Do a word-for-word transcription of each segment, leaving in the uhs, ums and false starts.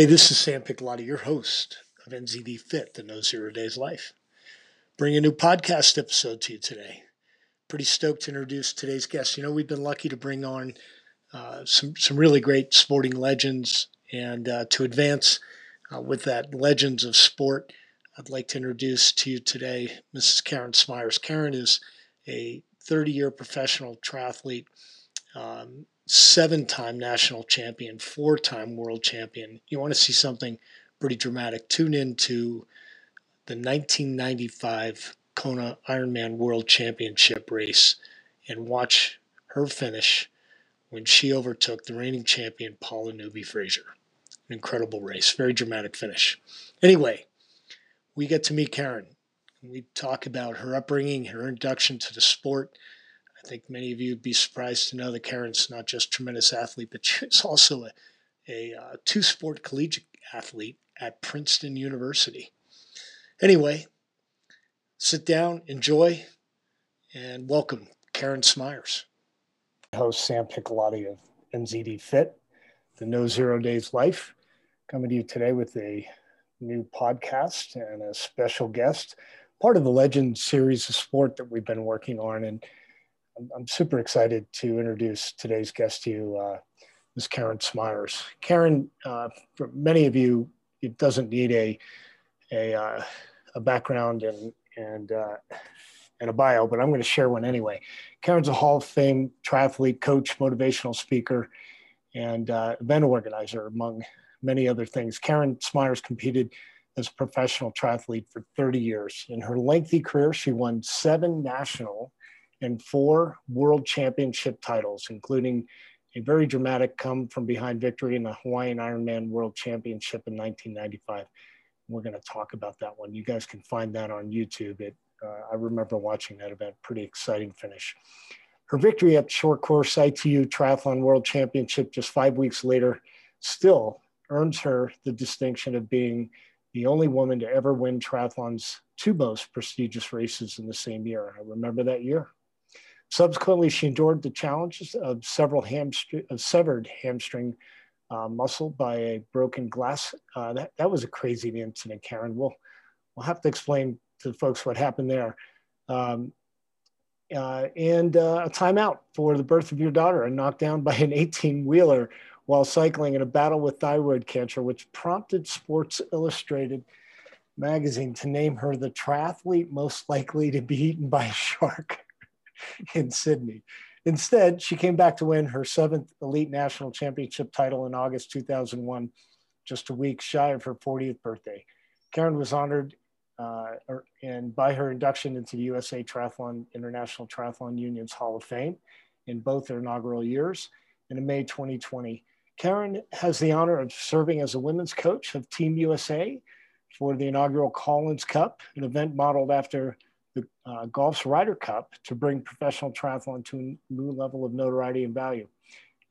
Hey, this is Sam Piccolotti, your host of N Z D Fit, the No Zero Days Life. Bring a new podcast episode to you today. Pretty stoked to introduce today's guest. You know, we've been lucky to bring on uh, some, some really great sporting legends, and uh, to advance uh, with that legends of sport, I'd like to introduce to you today Missus Karen Smyers. Karen is a thirty-year professional triathlete, um, seven-time national champion, four-time world champion. You want to see something pretty dramatic? Tune in to the nineteen ninety-five Kona Ironman World Championship race and watch her finish when she overtook the reigning champion, Paula Newby-Fraser. An incredible race, very dramatic finish. Anyway, we get to meet Karen. We talk about her upbringing, her introduction to the sport. I think many of you would be surprised to know that Karen's not just a tremendous athlete, but she's also a, a uh, two-sport collegiate athlete at Princeton University. Anyway, sit down, enjoy, and welcome Karen Smyers. Host Sam Piccolotti of N Z D Fit, the No Zero Days Life, coming to you today with a new podcast and a special guest, part of the Legend series of sport that we've been working on. And I'm, I'm super excited to introduce today's guest to you, uh, Miz Karen Smyers. Karen, uh, for many of you, it doesn't need a a, uh, a background and, and, uh, and a bio, but I'm going to share one anyway. Karen's a Hall of Fame triathlete, coach, motivational speaker, and uh, event organizer, among many other things. Karen Smyers competed as a professional triathlete for thirty years. In her lengthy career, she won seven national and four world championship titles, including a very dramatic come from behind victory in the Hawaiian Ironman World Championship in nineteen ninety-five. We're going to talk about that one. You guys can find that on YouTube. It, uh, I remember watching that event, pretty exciting finish. Her victory at short course I T U Triathlon World Championship just five weeks later still earns her the distinction of being the only woman to ever win triathlon's two most prestigious races in the same year. I remember that year. Subsequently, she endured the challenges of several hamstr- of severed hamstring uh, muscle by a broken glass. Uh, that, that was a crazy incident, Karen. We'll, we'll have to explain to folks what happened there. Um, uh, and uh, a timeout for the birth of your daughter, and knocked down by an eighteen-wheeler while cycling in a battle with thyroid cancer, which prompted Sports Illustrated magazine to name her the triathlete most likely to be eaten by a shark in Sydney. Instead, she came back to win her seventh elite national championship title in August two thousand one, just a week shy of her fortieth birthday. Karen was honored uh, and by her induction into the U S A Triathlon International Triathlon Union's Hall of Fame in both their inaugural years, and in May twenty twenty. Karen has the honor of serving as a women's coach of Team U S A for the inaugural Collins Cup, an event modeled after the uh, golf's Ryder Cup to bring professional triathlon to a new level of notoriety and value.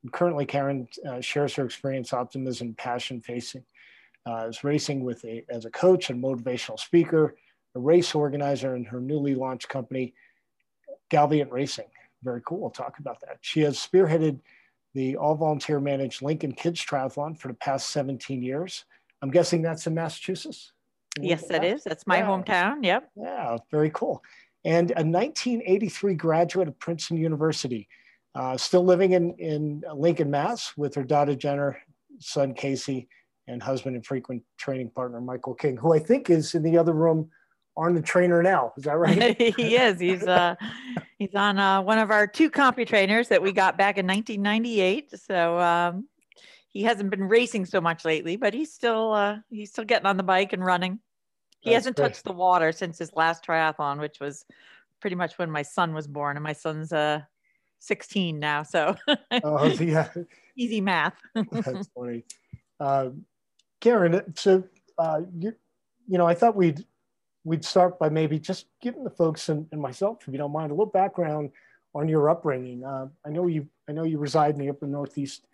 And currently, Karen uh, shares her experience, optimism, and passion facing uh, as racing with a, as a coach and motivational speaker, a race organizer, and her newly launched company, Galveon Racing. Very cool. We'll talk about that. She has spearheaded the all-volunteer managed Lincoln Kids Triathlon for the past seventeen years. I'm guessing that's in Massachusetts? Yes, that is. That's my yeah. hometown, yep. Yeah, very cool. And a nineteen eighty-three graduate of Princeton University, uh, still living in, in Lincoln, Mass, with her daughter Jenner, son Casey, and husband and frequent training partner Michael King, who I think is in the other room on the trainer now. Is that right? He is. He's uh, he's on uh, one of our two compu trainers that we got back in nineteen ninety-eight. So um, he hasn't been racing so much lately, but he's still uh, he's still getting on the bike and running. He That's hasn't great. touched the water since his last triathlon, which was pretty much when my son was born, and my son's uh, sixteen now. So oh, yeah. Easy math. That's funny. Uh, Karen, so uh, you you know, I thought we'd we'd start by maybe just giving the folks and, and myself, if you don't mind, a little background on your upbringing. Uh, I know you, I know you reside in the upper Northeast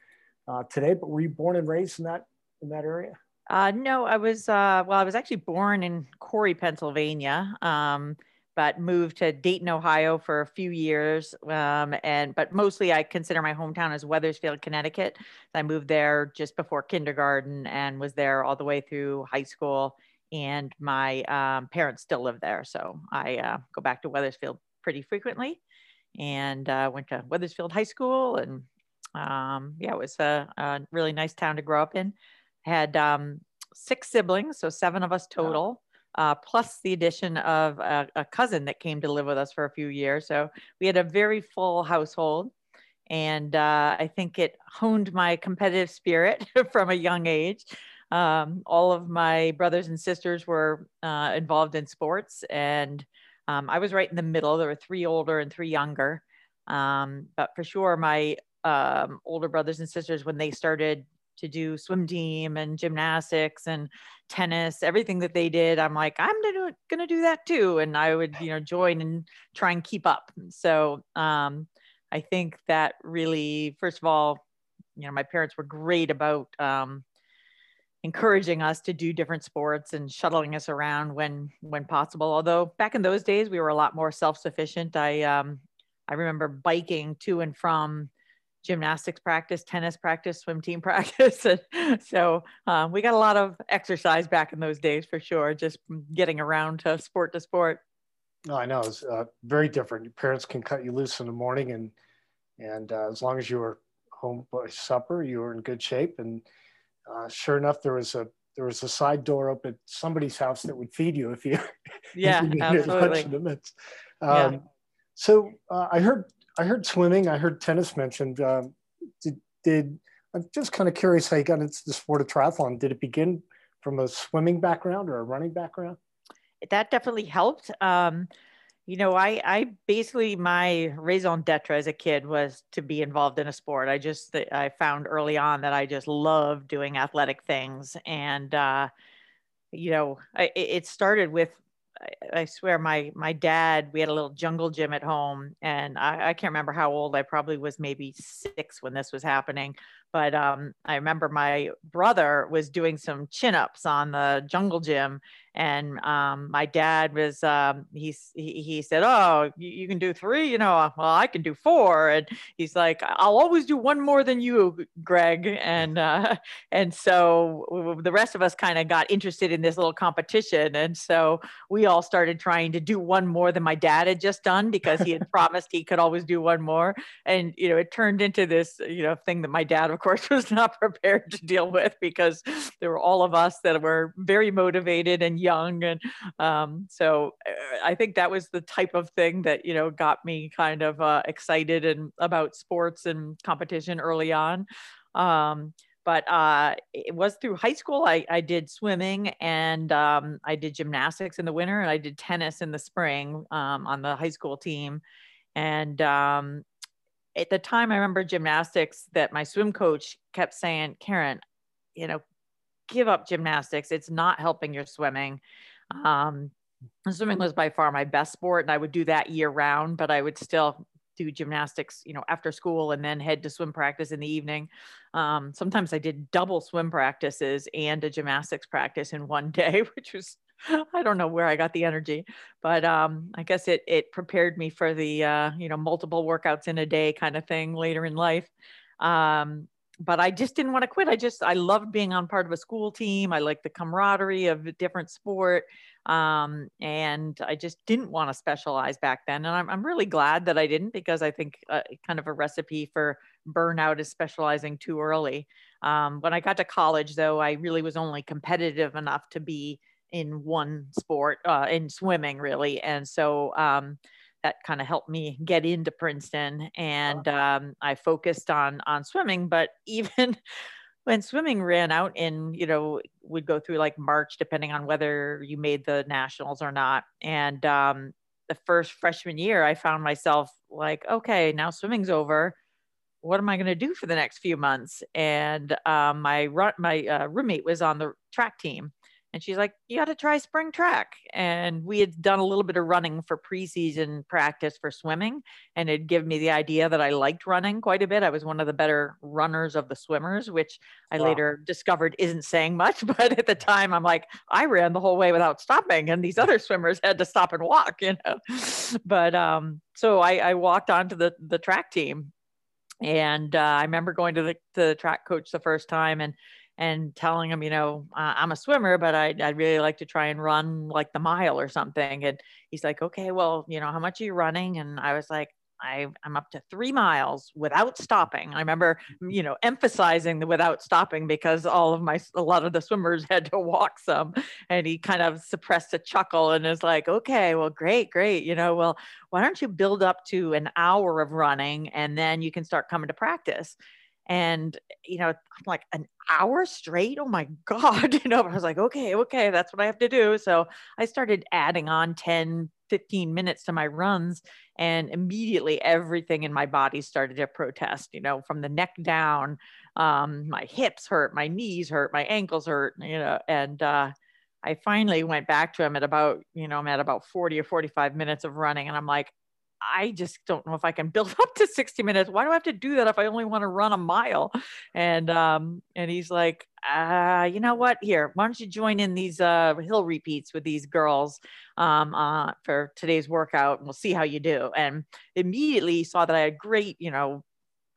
uh, today, but were you born and raised in that in that area? Uh, no, I was. Uh, well, I was actually born in Corey, Pennsylvania, um, but moved to Dayton, Ohio for a few years. Um, and but mostly I consider my hometown as Wethersfield, Connecticut. I moved there just before kindergarten and was there all the way through high school. And my um, parents still live there. So I uh, go back to Wethersfield pretty frequently, and uh, went to Wethersfield High School. And um, yeah, it was a, a really nice town to grow up in. I had um, six siblings, so seven of us total. Wow. Uh, plus the addition of a, a cousin that came to live with us for a few years. So we had a very full household, and uh, I think it honed my competitive spirit from a young age. Um, all of my brothers and sisters were uh, involved in sports, and um, I was right in the middle. There were three older and three younger. Um, but for sure, my um, older brothers and sisters, when they started to do swim team and gymnastics and tennis, everything that they did, I'm like, I'm gonna, gonna do that too. And I would, you know, join and try and keep up. So um, I think that really, first of all, you know, my parents were great about um, encouraging us to do different sports and shuttling us around when, when possible. Although back in those days, we were a lot more self-sufficient. I, um, I remember biking to and from gymnastics practice, tennis practice, swim team practice. And so um, we got a lot of exercise back in those days for sure, just getting around to sport to sport. No, I know. It was uh, very different. Your parents can cut you loose in the morning, and and uh, as long as you were home by supper, you were in good shape. And uh, sure enough, there was a there was a side door up at somebody's house that would feed you if you, yeah, if you needed lunch in the midst. Um, yeah. So uh, I heard I heard swimming, I heard tennis mentioned. Uh, did, did, I'm just kind of curious how you got into the sport of triathlon. Did it begin from a swimming background or a running background? That definitely helped. Um, you know, I, I basically, my raison d'etre as a kid was to be involved in a sport. I just, I found early on that I just loved doing athletic things. And, uh, you know, I, it started with, I swear my, my dad, we had a little jungle gym at home, and I, I can't remember how old. I probably was maybe six when this was happening. But um, I remember my brother was doing some chin-ups on the jungle gym. And um, my dad was, um, he, he, he said, oh, you, you can do three, you know, well, I can do four. And he's like, I'll always do one more than you, Greg. And, uh, and so the rest of us kind of got interested in this little competition. And so we all started trying to do one more than my dad had just done, because he had promised he could always do one more. And, you know, it turned into this, you know, thing that my dad, of course, was not prepared to deal with, because there were all of us that were very motivated and young. And um, so I think that was the type of thing that, you know, got me kind of uh, excited and about sports and competition early on. Um, but uh, it was through high school. I, I did swimming, and um, I did gymnastics in the winter, and I did tennis in the spring um, on the high school team. And um, at the time, I remember gymnastics, that my swim coach kept saying, Karen, you know, give up gymnastics. It's not helping your swimming. Um, swimming was by far my best sport, and I would do that year round, but I would still do gymnastics, you know, after school, and then head to swim practice in the evening. Um, sometimes I did double swim practices and a gymnastics practice in one day, which was, I don't know where I got the energy, but um, I guess it, it prepared me for the, uh, you know, multiple workouts in a day kind of thing later in life. Um, But I just didn't want to quit. I just, I loved being on part of a school team. I liked the camaraderie of a different sport. Um, and I just didn't want to specialize back then. And I'm, I'm really glad that I didn't, because I think uh, kind of a recipe for burnout is specializing too early. Um, when I got to college, though, I really was only competitive enough to be in one sport, uh, in swimming, really. And so um, that kind of helped me get into Princeton, and um, I focused on, on swimming. But even when swimming ran out in, you know, would go through like March, depending on whether you made the nationals or not. And um, the first freshman year, I found myself like, okay, now swimming's over. What am I going to do for the next few months? And um, my, my uh, roommate was on the track team. And she's like, you got to try spring track. And we had done a little bit of running for preseason practice for swimming. And it gave me the idea that I liked running quite a bit. I was one of the better runners of the swimmers, which I wow. later discovered isn't saying much. But at the time, I'm like, I ran the whole way without stopping. And these other swimmers had to stop and walk, you know. But um, so I, I walked onto the, the track team. And uh, I remember going to the, to the track coach the first time and and telling him, you know, uh, I'm a swimmer, but I, I'd really like to try and run like the mile or something. And he's like, okay, well, you know, how much are you running? And I was like, I, I'm up to three miles without stopping. I remember, you know, emphasizing the without stopping because all of my, a lot of the swimmers had to walk some, and he kind of suppressed a chuckle and is like, okay, well, great, great. You know, well, why don't you build up to an hour of running and then you can start coming to practice? And, you know, I'm like, an hour straight? Oh my God. You know, I was like, okay, okay, that's what I have to do. So I started adding on ten, fifteen minutes to my runs, and immediately everything in my body started to protest, you know, from the neck down. Um, my hips hurt, my knees hurt, my ankles hurt, you know, and, uh, I finally went back to him at about, you know, I'm at about forty or forty-five minutes of running. And I'm like, I just don't know if I can build up to sixty minutes. Why do I have to do that if I only want to run a mile? And, um, and he's like, uh, you know what, here, why don't you join in these, uh, hill repeats with these girls, um, uh, for today's workout, and we'll see how you do. And immediately saw that I had great, you know,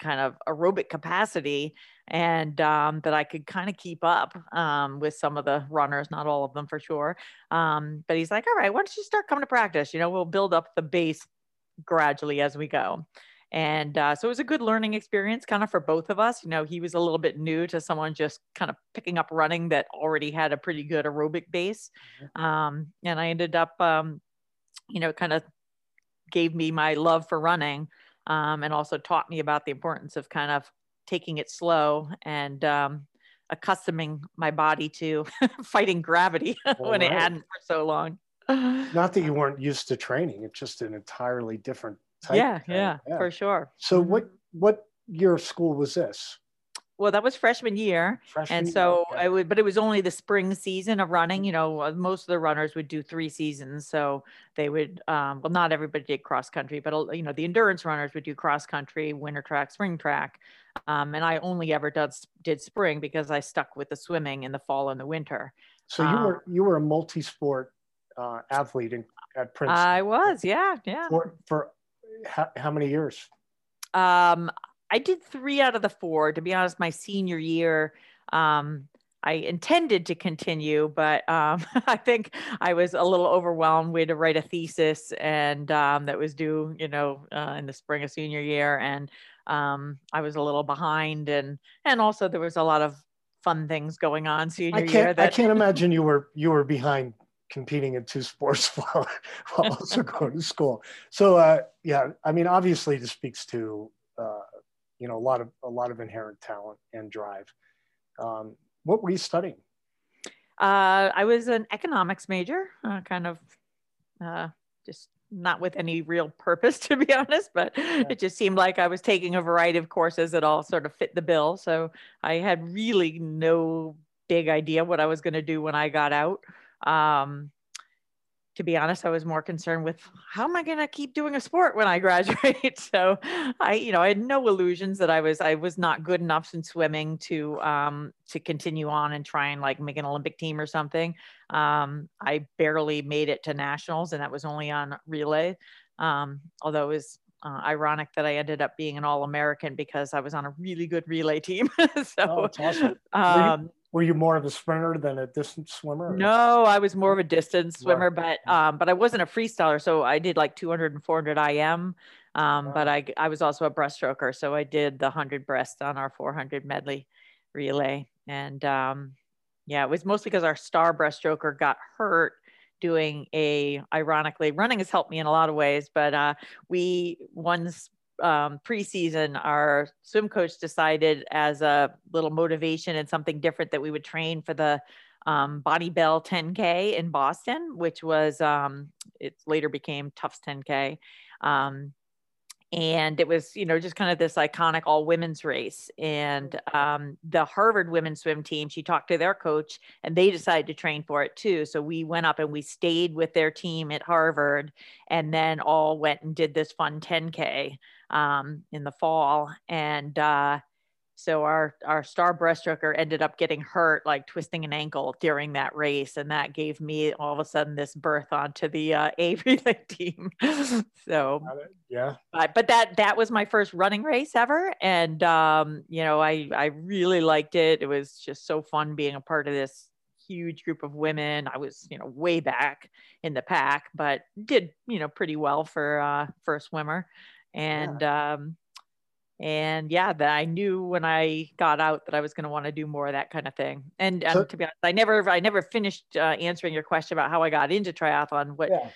kind of aerobic capacity, and um, that I could kind of keep up um, with some of the runners, not all of them for sure. Um, but he's like, all right, why don't you start coming to practice? You know, we'll build up the base gradually as we go. And uh, so it was a good learning experience kind of for both of us. You know, he was a little bit new to someone just kind of picking up running that already had a pretty good aerobic base. Um, and I ended up, um, you know, kind of gave me my love for running, um, and also taught me about the importance of kind of taking it slow and um, accustoming my body to fighting gravity when right. it hadn't for so long. Not that you weren't used to training, it's just an entirely different type. Yeah, yeah, yeah, for sure. So what what year of school was this? Well, that was freshman year. Freshman and so year. I would, but it was only the spring season of running. You know, most of the runners would do three seasons. So they would, um, well, not everybody did cross country, but, you know, the endurance runners would do cross country, winter track, spring track. Um, and I only ever did, did spring because I stuck with the swimming in the fall and the winter. So you um, were, you were a multi-sport Uh, athlete in, at Princeton. I was, yeah, yeah. For, for how, how many years? Um, I did three out of the four. To be honest, my senior year, um, I intended to continue, but um, I think I was a little overwhelmed. We had to write a thesis, and um, that was due, you know, uh, in the spring of senior year, and um, I was a little behind, and and also there was a lot of fun things going on senior I can't, year. That I can't imagine you were you were behind. Competing in two sports while, while also going to school. So uh, yeah, I mean, obviously this speaks to uh, you know a lot of a lot of inherent talent and drive. Um, what were you studying? Uh, I was an economics major, uh, kind of uh, just not with any real purpose, to be honest. But yeah. It just seemed like I was taking a variety of courses that all sort of fit the bill. So I had really no big idea what I was going to do when I got out. Um, to be honest, I was more concerned with how am I going to keep doing a sport when I graduate? So I, you know, I had no illusions that I was, I was not good enough in swimming to, um, to continue on and try and like make an Olympic team or something. Um, I barely made it to nationals, and that was only on relay. Um, although it was Uh, ironic that I ended up being an All-American because I was on a really good relay team. So, oh, that's awesome. um, were, you, were you more of a sprinter than a distance swimmer? Or? No, I was more of a distance swimmer, right. but um, but I wasn't a freestyler, so I did like two hundred and four hundred I M. Um, wow. But I I was also a breaststroker, so I did the one hundred breast on our four hundred medley relay, and um, yeah, it was mostly because our star breaststroker got hurt. Doing a, ironically, running has helped me in a lot of ways, but uh, we, once um, preseason, our swim coach decided as a little motivation and something different that we would train for the um, Bonnie Bell ten K in Boston, which was, um, it later became Tufts ten K. Um, And it was, you know, just kind of this iconic all women's race. And um, the Harvard women's swim team, she talked to their coach and they decided to train for it too. So we went up and we stayed with their team at Harvard and then all went and did this fun ten K um, in the fall. And uh, so our, our star breaststroker ended up getting hurt, like twisting an ankle during that race. And that gave me all of a sudden this berth onto the uh, A relay team. So, yeah, but, but that, that was my first running race ever. And, um, you know, I, I really liked it. It was just so fun being a part of this huge group of women. I was, you know, way back in the pack, but did, you know, pretty well for, uh, for a swimmer. And, yeah. um, And yeah, that I knew when I got out that I was going to want to do more of that kind of thing. And um, so, to be honest, I never, I never finished uh, answering your question about how I got into triathlon. What yeah.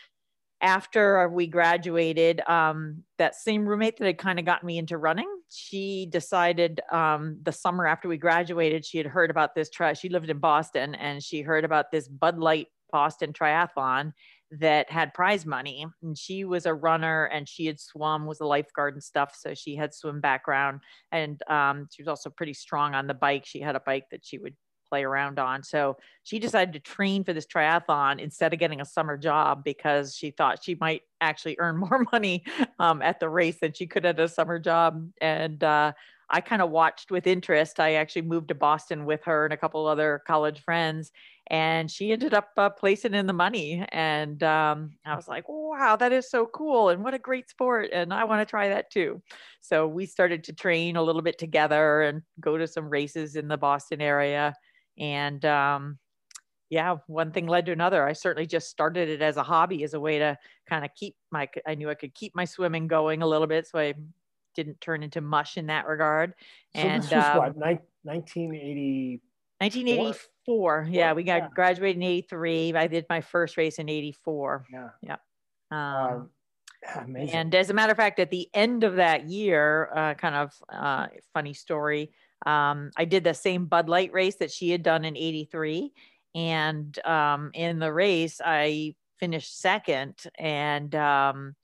After we graduated, um, that same roommate that had kind of gotten me into running, she decided um, the summer after we graduated, she had heard about this tri. She lived in Boston and she heard about this Bud Light Boston triathlon that had prize money, and she was a runner and she had swum, was a lifeguard and stuff. So she had swim background, and um, she was also pretty strong on the bike. She had a bike that she would play around on. So she decided to train for this triathlon instead of getting a summer job because she thought she might actually earn more money um, at the race than she could at a summer job. And uh, I kind of watched with interest. I actually moved to Boston with her and a couple other college friends, and she ended up uh, placing in the money. And um, I was like, wow, that is so cool. And what a great sport. And I want to try that too. So we started to train a little bit together and go to some races in the Boston area. And um, yeah, one thing led to another. I certainly just started it as a hobby, as a way to kind of keep my, I knew I could keep my swimming going a little bit. So I didn't turn into mush in that regard. So and this was um, what, nineteen eighty? nineteen eighty-four. Yeah, we got yeah. graduated in eighty-three. I did my first race in eighty-four. Yeah. Yeah. Um, um, and as a matter of fact, at the end of that year, uh, kind of uh, funny story, um, I did the same Bud Light race that she had done in eighty-three. And um, in the race, I finished second, and um,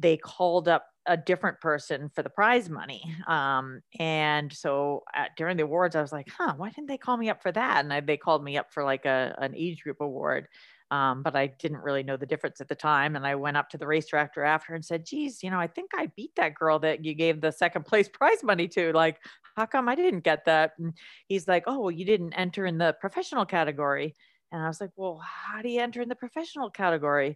they called up a different person for the prize money. Um, and so at, during the awards, I was like, huh, why didn't they call me up for that? And I, they called me up for like a, an age group award. Um, but I didn't really know the difference at the time. And I went up to the race director after and said, geez, you know, I think I beat that girl that you gave the second place prize money to. Like, how come I didn't get that? And he's like, oh, well, you didn't enter in the professional category. And I was like, well, how do you enter in the professional category?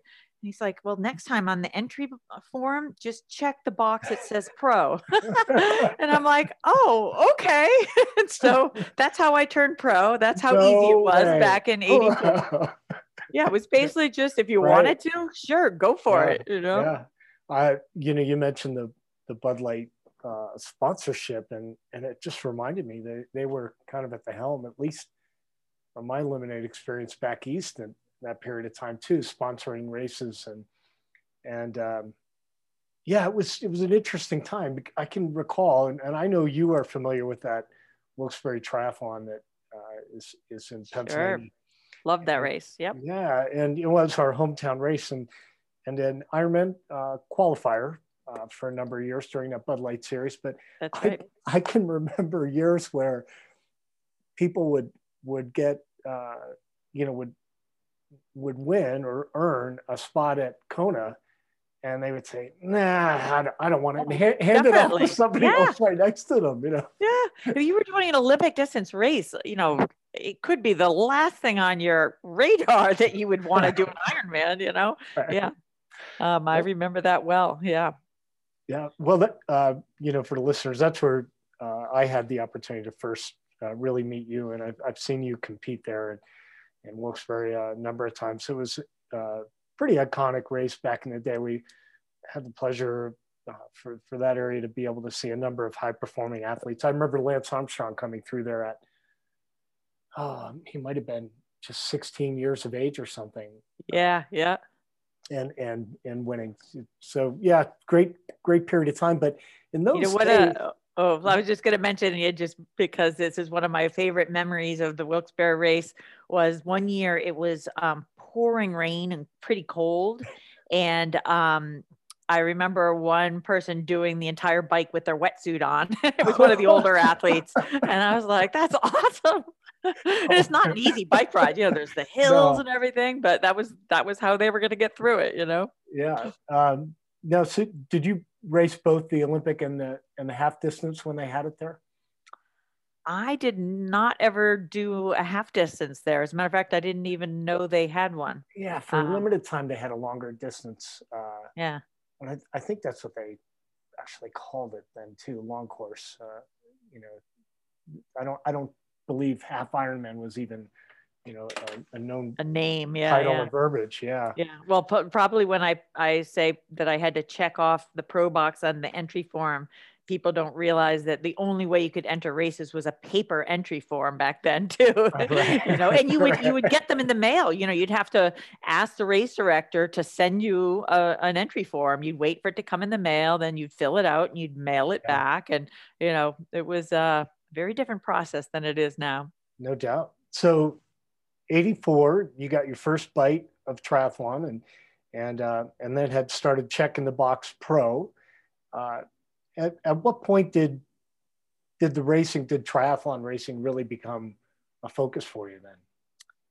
And he's like, well, next time on the entry form, just check the box that says pro. And I'm like, oh, okay. And so that's how I turned pro. That's how no easy it was way. Back in eighty-four. Yeah, it was basically just if you right. wanted to, sure, go for yeah. it. You know, yeah. I, you know, you mentioned the the Bud Light uh, sponsorship, and and it just reminded me that they were kind of at the helm, at least from my lemonade experience back east, and that period of time too, sponsoring races. And, and um, yeah, it was, it was an interesting time. I can recall, and, and I know you are familiar with that Wilkes-Barre triathlon that uh, is, is in Pennsylvania. Sure. Love that and, race. Yep. Yeah. And it was our hometown race, and, and then Ironman uh, qualifier uh, for a number of years during that Bud Light series. But That's I, right. I can remember years where people would, would get, uh, you know, would, would win or earn a spot at Kona, and they would say, nah, I don't, I don't want it. Hand, hand it off to somebody yeah. else right next to them, you know? Yeah, if you were doing an Olympic distance race, you know, it could be the last thing on your radar that you would want to do an Ironman, you know? Right. Yeah, um, I remember that well, yeah. Yeah, well, that, uh, you know, for the listeners, that's where uh, I had the opportunity to first uh, really meet you, and I've, I've seen you compete there. And, in Wilkes-Barre a uh, number of times. So it was a pretty iconic race back in the day. We had the pleasure uh, for, for that area to be able to see a number of high performing athletes. I remember Lance Armstrong coming through there at, oh, he might've been just sixteen years of age or something. Yeah, yeah. And, and, and winning. So yeah, great, great period of time. But in those you know, what days, a Oh, I was just going to mention it just because this is one of my favorite memories of the Wilkes-Barre race. Was one year it was um, pouring rain and pretty cold, and um, I remember one person doing the entire bike with their wetsuit on. It was one of the older athletes. And I was like, that's awesome. It's not an easy bike ride. You know, there's the hills no. and everything, but that was, that was how they were going to get through it, you know? Yeah. Um, now, so did you race both the Olympic and the, and the half distance when they had it there? I did not ever do a half distance there. As a matter of fact, I didn't even know they had one. Yeah. For um, a limited time, they had a longer distance. Uh, yeah. And I, I think that's what they actually called it then too, long course. Uh, you know, I don't, I don't believe half Ironman was even, you know, a, a known a name, yeah, title yeah. or verbiage. Yeah. Yeah. Well, p- probably when I, I say that I had to check off the pro box on the entry form, people don't realize that the only way you could enter races was a paper entry form back then too, right. you know, and you would, you would get them in the mail, you know, you'd have to ask the race director to send you a, an entry form. You'd wait for it to come in the mail, then you'd fill it out and you'd mail it yeah. back. And, you know, it was a very different process than it is now. No doubt. So eighty-four, you got your first bite of triathlon and, and, uh, and then had started checking the box pro. uh, At, at what point did did the racing, did triathlon racing really become a focus for you then?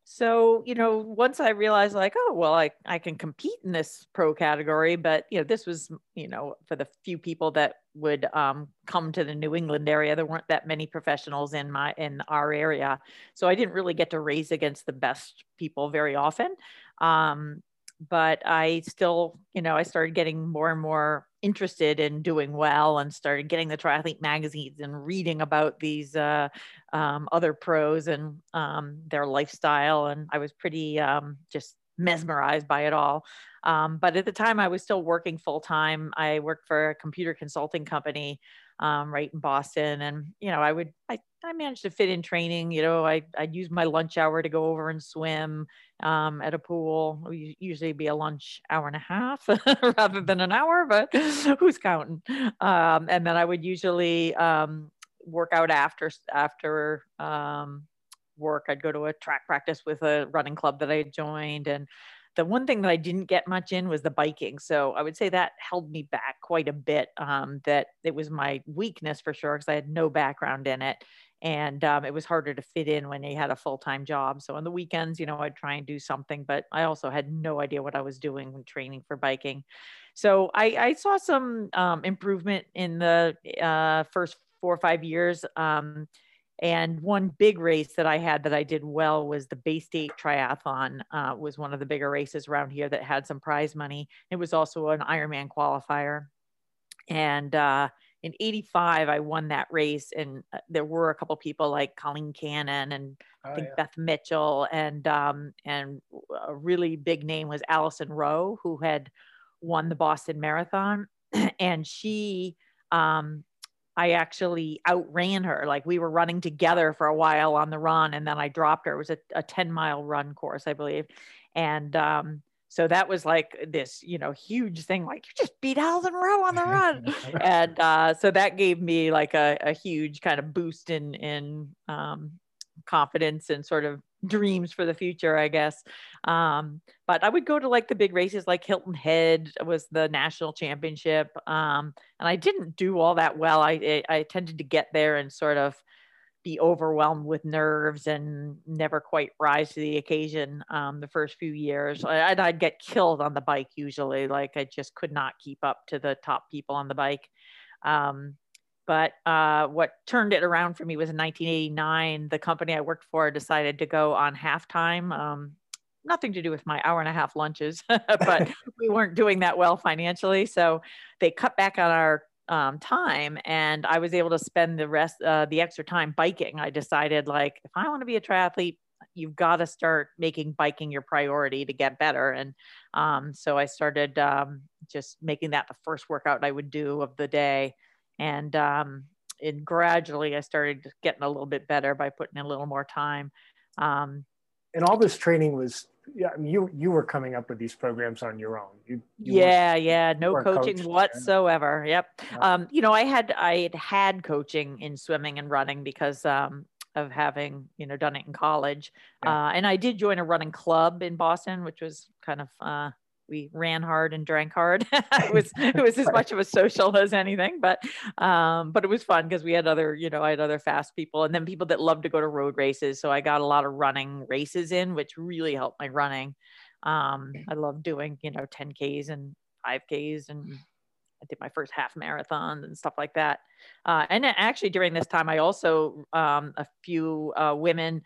So, you know, once I realized like, oh, well, I, I can compete in this pro category, but, you know, this was, you know, for the few people that would um, come to the New England area, there weren't that many professionals in my, in our area. So I didn't really get to race against the best people very often. Um, but I still, you know, I started getting more and more interested in doing well and started getting the triathlete magazines and reading about these uh, um, other pros and um, their lifestyle. And I was pretty um, just mesmerized by it all. Um, but at the time I was still working full time. I worked for a computer consulting company um, right in Boston. And, you know, I would, I, I managed to fit in training. You know, I, I'd use my lunch hour to go over and swim um, at a pool. It would usually be a lunch hour and a half rather than an hour, but who's counting? Um, and then I would usually um, work out after, after, um, work. I'd go to a track practice with a running club that I had joined. And the one thing that I didn't get much in was the biking. So I would say that held me back quite a bit, um, that it was my weakness for sure, because I had no background in it. And um, it was harder to fit in when you had a full-time job. So on the weekends, you know, I'd try and do something, but I also had no idea what I was doing when training for biking. So I, I saw some um, improvement in the uh, first four or five years. Um, And one big race that I had that I did well was the Bay State triathlon. Uh, was one of the bigger races around here that had some prize money. It was also an Ironman qualifier. And uh, in eighty-five, I won that race. And there were a couple people like Colleen Cannon and oh, I think yeah. Beth Mitchell. And, um, and a really big name was Allison Rowe, who had won the Boston Marathon. And she... Um, I actually outran her. Like we were running together for a while on the run, and then I dropped her. It was a, a ten mile run course, I believe. And um, so that was like this, you know, huge thing, like you just beat Allison Rowe on the run. and uh, so that gave me like a, a huge kind of boost in, in um, confidence and sort of dreams for the future, I guess. Um, but I would go to like the big races, like Hilton Head was the national championship. Um, and I didn't do all that well. I, I tended to get there and sort of be overwhelmed with nerves and never quite rise to the occasion. Um, the first few years I'd, I'd get killed on the bike. Usually, like I just could not keep up to the top people on the bike. Um, But uh, what turned it around for me was in nineteen eighty-nine, the company I worked for decided to go on halftime. Um, nothing to do with my hour and a half lunches, but we weren't doing that well financially. So they cut back on our um, time, and I was able to spend the rest, uh, the extra time biking. I decided like, if I want to be a triathlete, you've got to start making biking your priority to get better. And um, so I started um, just making that the first workout I would do of the day. And, um, and gradually I started getting a little bit better by putting in a little more time. Um, and all this training was, yeah, I mean, you, you were coming up with these programs on your own. You, you yeah. Were, yeah. No coaching whatsoever. There. Yep. Yeah. Um, you know, I had, I had had coaching in swimming and running because, um, of having, you know, done it in college. Yeah. Uh, and I did join a running club in Boston, which was kind of, uh, we ran hard and drank hard. It was, it was as much of a social as anything, but, um, but it was fun because we had other, you know, I had other fast people and then people that loved to go to road races. So I got a lot of running races in, which really helped my running. Um, I love doing, you know, ten Ks and five Ks, and I did my first half marathon and stuff like that. Uh, and actually during this time, I also, um, a few, uh, women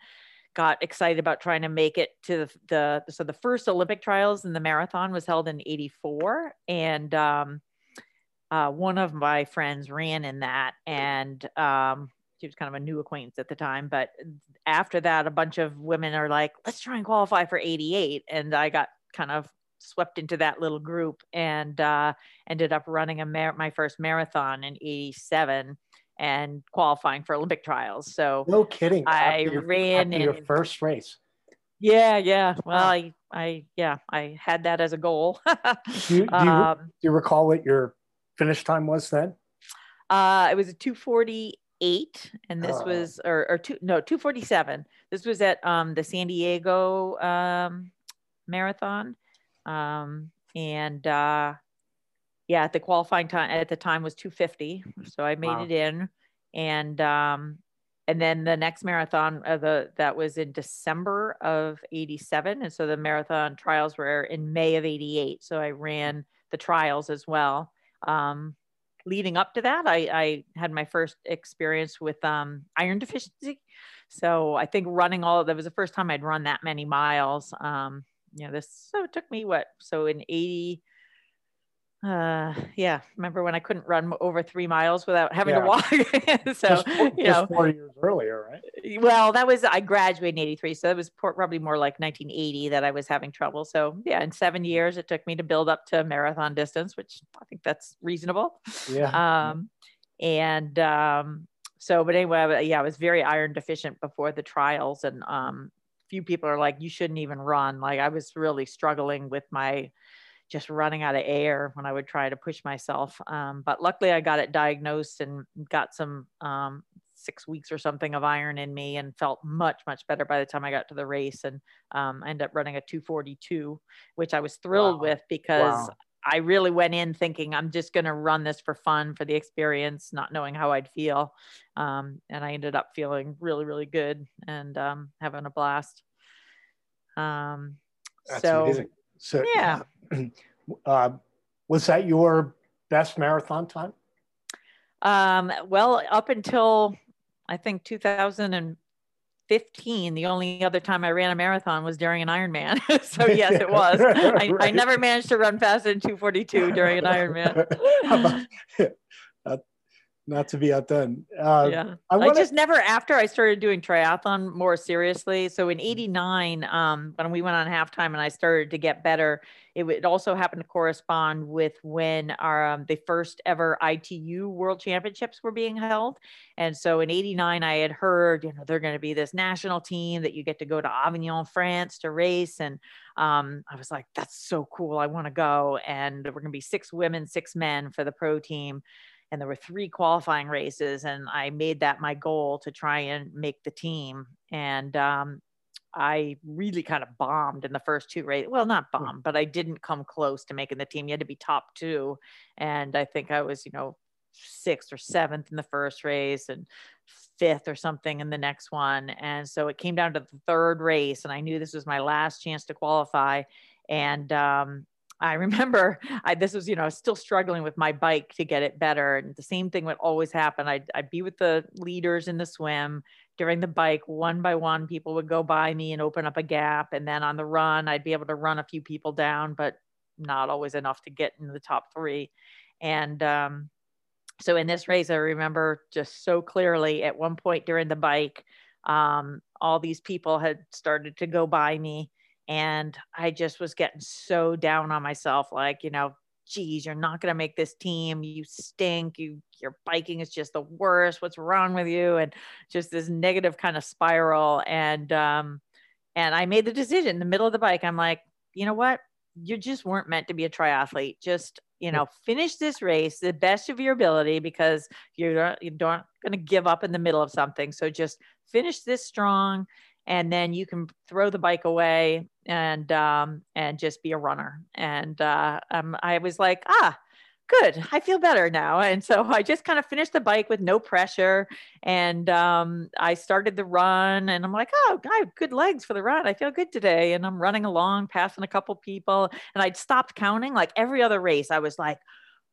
got excited about trying to make it to the, the so the first Olympic trials in the marathon was held in eighty-four. And, um, uh, one of my friends ran in that, and, um, she was kind of a new acquaintance at the time, but after that, a bunch of women are like, let's try and qualify for eighty-eight. And I got kind of swept into that little group and uh, ended up running a mar- my first marathon in eighty-seven and qualifying for Olympic trials. So no kidding. I after your, ran after in your first race. Yeah. Yeah. Well, I, I, yeah, I had that as a goal. do, you, do, um, you, do you recall what your finish time was then? Uh, it was a two forty-eight, and this uh, was, or, or two, no, two forty-seven. This was at um, the San Diego um, marathon. Um, and, uh, yeah, the qualifying time at the time was two fifty. So I made wow. it in, and, um, and then the next marathon of the, that was in December of eighty-seven. And so the marathon trials were in May of eighty-eight. So I ran the trials as well. Um, leading up to that, I, I had my first experience with, um, iron deficiency. So I think running all of that was the first time I'd run that many miles. Um, you know, this, so it took me what, so in eighty, uh, yeah. Remember when I couldn't run over three miles without having yeah. to walk? so, just, you know, just four years earlier, right? Well, that was, I graduated in eighty-three. So that was probably more like nineteen eighty that I was having trouble. So yeah, in seven years, it took me to build up to marathon distance, which I think that's reasonable. Yeah. Um, and, um, so, but anyway, yeah, I was very iron deficient before the trials, and, um, few people are like, you shouldn't even run. Like I was really struggling with my just running out of air when I would try to push myself. Um, but luckily I got it diagnosed and got some um, six weeks or something of iron in me, and felt much, much better by the time I got to the race. And um, I ended up running a two forty-two, which I was thrilled wow. with, because wow. I really went in thinking I'm just going to run this for fun, for the experience, not knowing how I'd feel. Um, and I ended up feeling really, really good and, um, having a blast. Um, That's so, amazing. So, yeah. Uh, was that your best marathon time? Um, well, up until I think two thousand fifteen, the only other time I ran a marathon was during an Ironman. So yes, it was. I, right. I never managed to run faster than two forty-two during an Ironman. about, uh, not to be outdone. Uh, yeah. I, wanna... I just never, after I started doing triathlon more seriously. So in eighty-nine, um, when we went on halftime and I started to get better, it, it also happened to correspond with when our, um, the first ever I T U World Championships were being held. And so in eighty-nine, I had heard, you know, they're going to be this national team that you get to go to Avignon, France to race. And um, I was like, that's so cool. I want to go. And we're going to be six women, six men for the pro team. And there were three qualifying races, and I made that my goal to try and make the team. And um, I really kind of bombed in the first two races. Well, not bombed, but I didn't come close to making the team. You had to be top two. And I think I was, you know, sixth or seventh in the first race and fifth or something in the next one. And so it came down to the third race, and I knew this was my last chance to qualify. And, um, I remember I, this was, you know, I was still struggling with my bike to get it better. And the same thing would always happen. I'd, I'd be with the leaders in the swim. During the bike, one by one, people would go by me and open up a gap. And then on the run, I'd be able to run a few people down, but not always enough to get into the top three. And um, so in this race, I remember just so clearly at one point during the bike, um, all these people had started to go by me. And I just was getting so down on myself, like, you know, geez, you're not going to make this team. You stink. You, your biking is just the worst. What's wrong with you? And just this negative kind of spiral. And, um, and I made the decision in the middle of the bike. I'm like, you know what? You just weren't meant to be a triathlete. Just, you know, finish this race the best of your ability, because you're, you're not going to give up in the middle of something. So just finish this strong. and then you can throw the bike away and um, and just be a runner. And uh, um, I was like, ah, good, I feel better now. And so I just kind of finished the bike with no pressure. And um, I started the run and I'm like, oh, I have good legs for the run. I feel good today. And I'm running along, passing a couple people. And I'd stopped counting. Like every other race, I was like,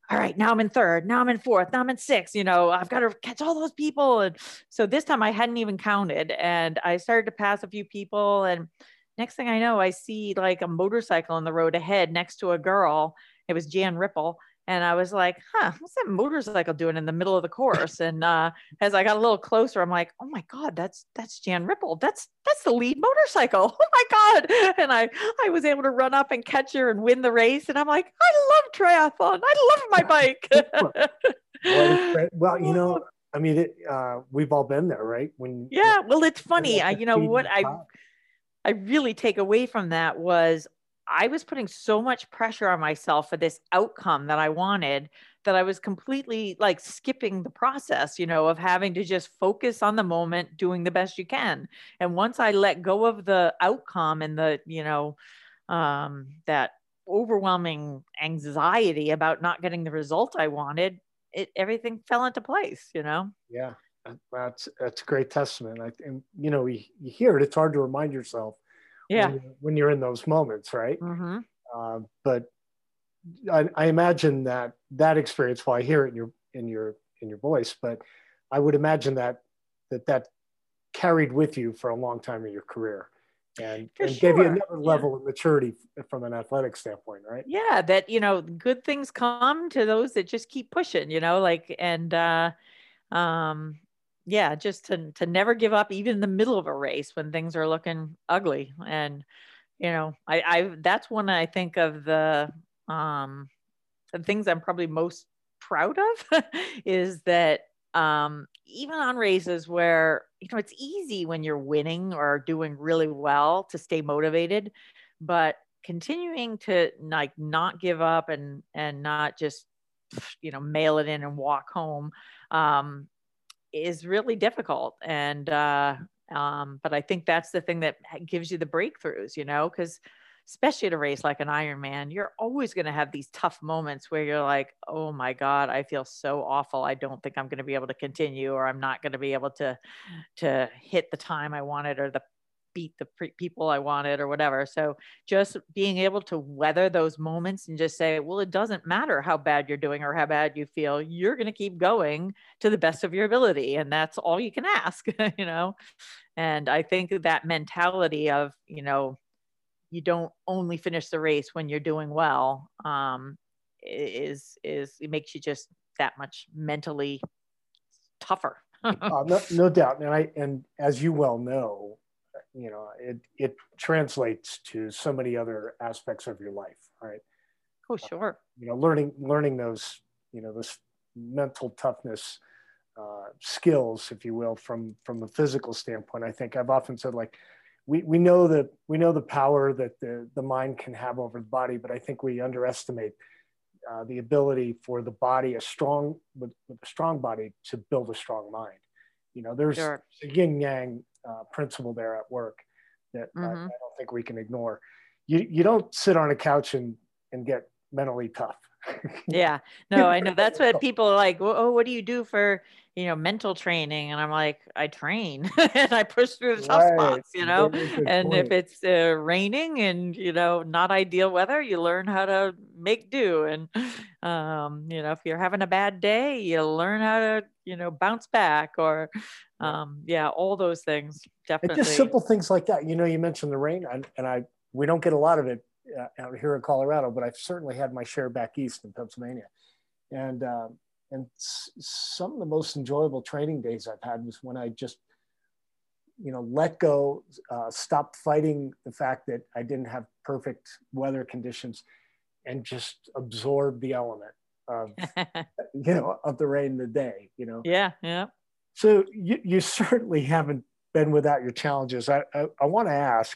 all right, now I'm in third, now I'm in fourth, now I'm in sixth, you know, I've got to catch all those people. And so this time I hadn't even counted. And I started to pass a few people. And next thing I know, I see like a motorcycle on the road ahead next to a girl. It was Jan Ripple. And I was like, huh, what's that motorcycle doing in the middle of the course? And uh, as I got a little closer, I'm like, oh my God, that's, that's Jan Ripple. That's, that's the lead motorcycle. Oh my God. And I, I was able to run up and catch her and win the race. And I'm like, I love triathlon. I love my bike. well, well, you know, I mean, it, uh, we've all been there, right? When Yeah. Well, it's funny. I, you know, what I, I really take away from that was, I was putting so much pressure on myself for this outcome that I wanted that I was completely like skipping the process, you know, of having to just focus on the moment, doing the best you can. And once I let go of the outcome and the, you know, um, that overwhelming anxiety about not getting the result I wanted, it, everything fell into place, you know? Yeah. That's, that's a great testament. I, and, you know, you, you hear it, it's hard to remind yourself. Yeah, when, when you're in those moments, right? Mm-hmm. uh, but I, I imagine that that experience. Well, I hear it in your in your in your voice, but I would imagine that that that carried with you for a long time in your career, and, and sure. gave you another level yeah. of maturity from an athletic standpoint, right? Yeah, that you know, good things come to those that just keep pushing. You know, like and. Uh, um, Yeah, just to to never give up, even in the middle of a race when things are looking ugly. And you know, I, I that's one I think of the um, the things I'm probably most proud of is that um, even on races where you know it's easy when you're winning or doing really well to stay motivated, but continuing to like not give up and and not just you know mail it in and walk home. Um, is really difficult. And, uh, um, but I think that's the thing that gives you the breakthroughs, you know, cause especially at a race like an Ironman, you're always going to have these tough moments where you're like, oh my God, I feel so awful. I don't think I'm going to be able to continue, or I'm not going to be able to, to hit the time I wanted or the beat the pre- people I wanted or whatever. So just being able to weather those moments and just say, well, it doesn't matter how bad you're doing or how bad you feel, you're going to keep going to the best of your ability. And that's all you can ask, you know? And I think that mentality of, you know, you don't only finish the race when you're doing well, um, is, is it makes you just that much mentally tougher. uh, no, no doubt. And I, and as you well know, you know, it, it translates to so many other aspects of your life, right? Oh, sure. Uh, you know, learning, learning those, you know, those mental toughness uh, skills, if you will, from, from the physical standpoint. I think I've often said, like, we, we know that we know the power that the, the mind can have over the body, but I think we underestimate uh, the ability for the body, a strong, with, with a strong body to build a strong mind. You know, there's sure. a yin yang Uh, principle there at work that mm-hmm. I, I don't think we can ignore. You you don't sit on a couch and and get mentally tough. Yeah, no, I know that's what people are like. Oh, what do you do for you know mental training? And I'm like, I train and I push through the tough right. spots. You know, and point. If it's uh, raining and you know not ideal weather, you learn how to make do. And um, you know, if you're having a bad day, you learn how to you know bounce back or. Um, yeah, all those things. Definitely. It's just simple things like that. You know, you mentioned the rain and, and I, we don't get a lot of it uh, out here in Colorado, but I've certainly had my share back east in Pennsylvania. And, um, and s- some of the most enjoyable training days I've had was when I just, you know, let go, uh, stop fighting the fact that I didn't have perfect weather conditions and just absorb the element of, you know, of the rain the day, you know? Yeah. Yeah. So you, you certainly haven't been without your challenges. I, I, I want to ask,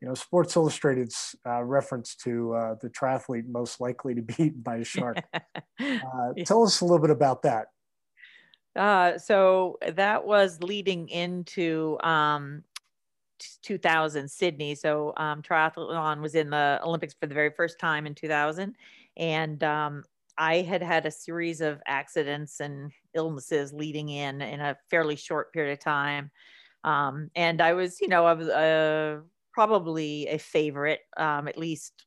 you know, Sports Illustrated's uh, reference to uh, the triathlete most likely to be eaten by a shark. Uh, yeah. Tell us a little bit about that. Uh, so that was leading into um, two thousand Sydney. So um, triathlon was in the Olympics for the very first time in two thousand. And um, I had had a series of accidents and illnesses leading in in a fairly short period of time. Um, and I was, you know, I was uh, probably a favorite, um, at least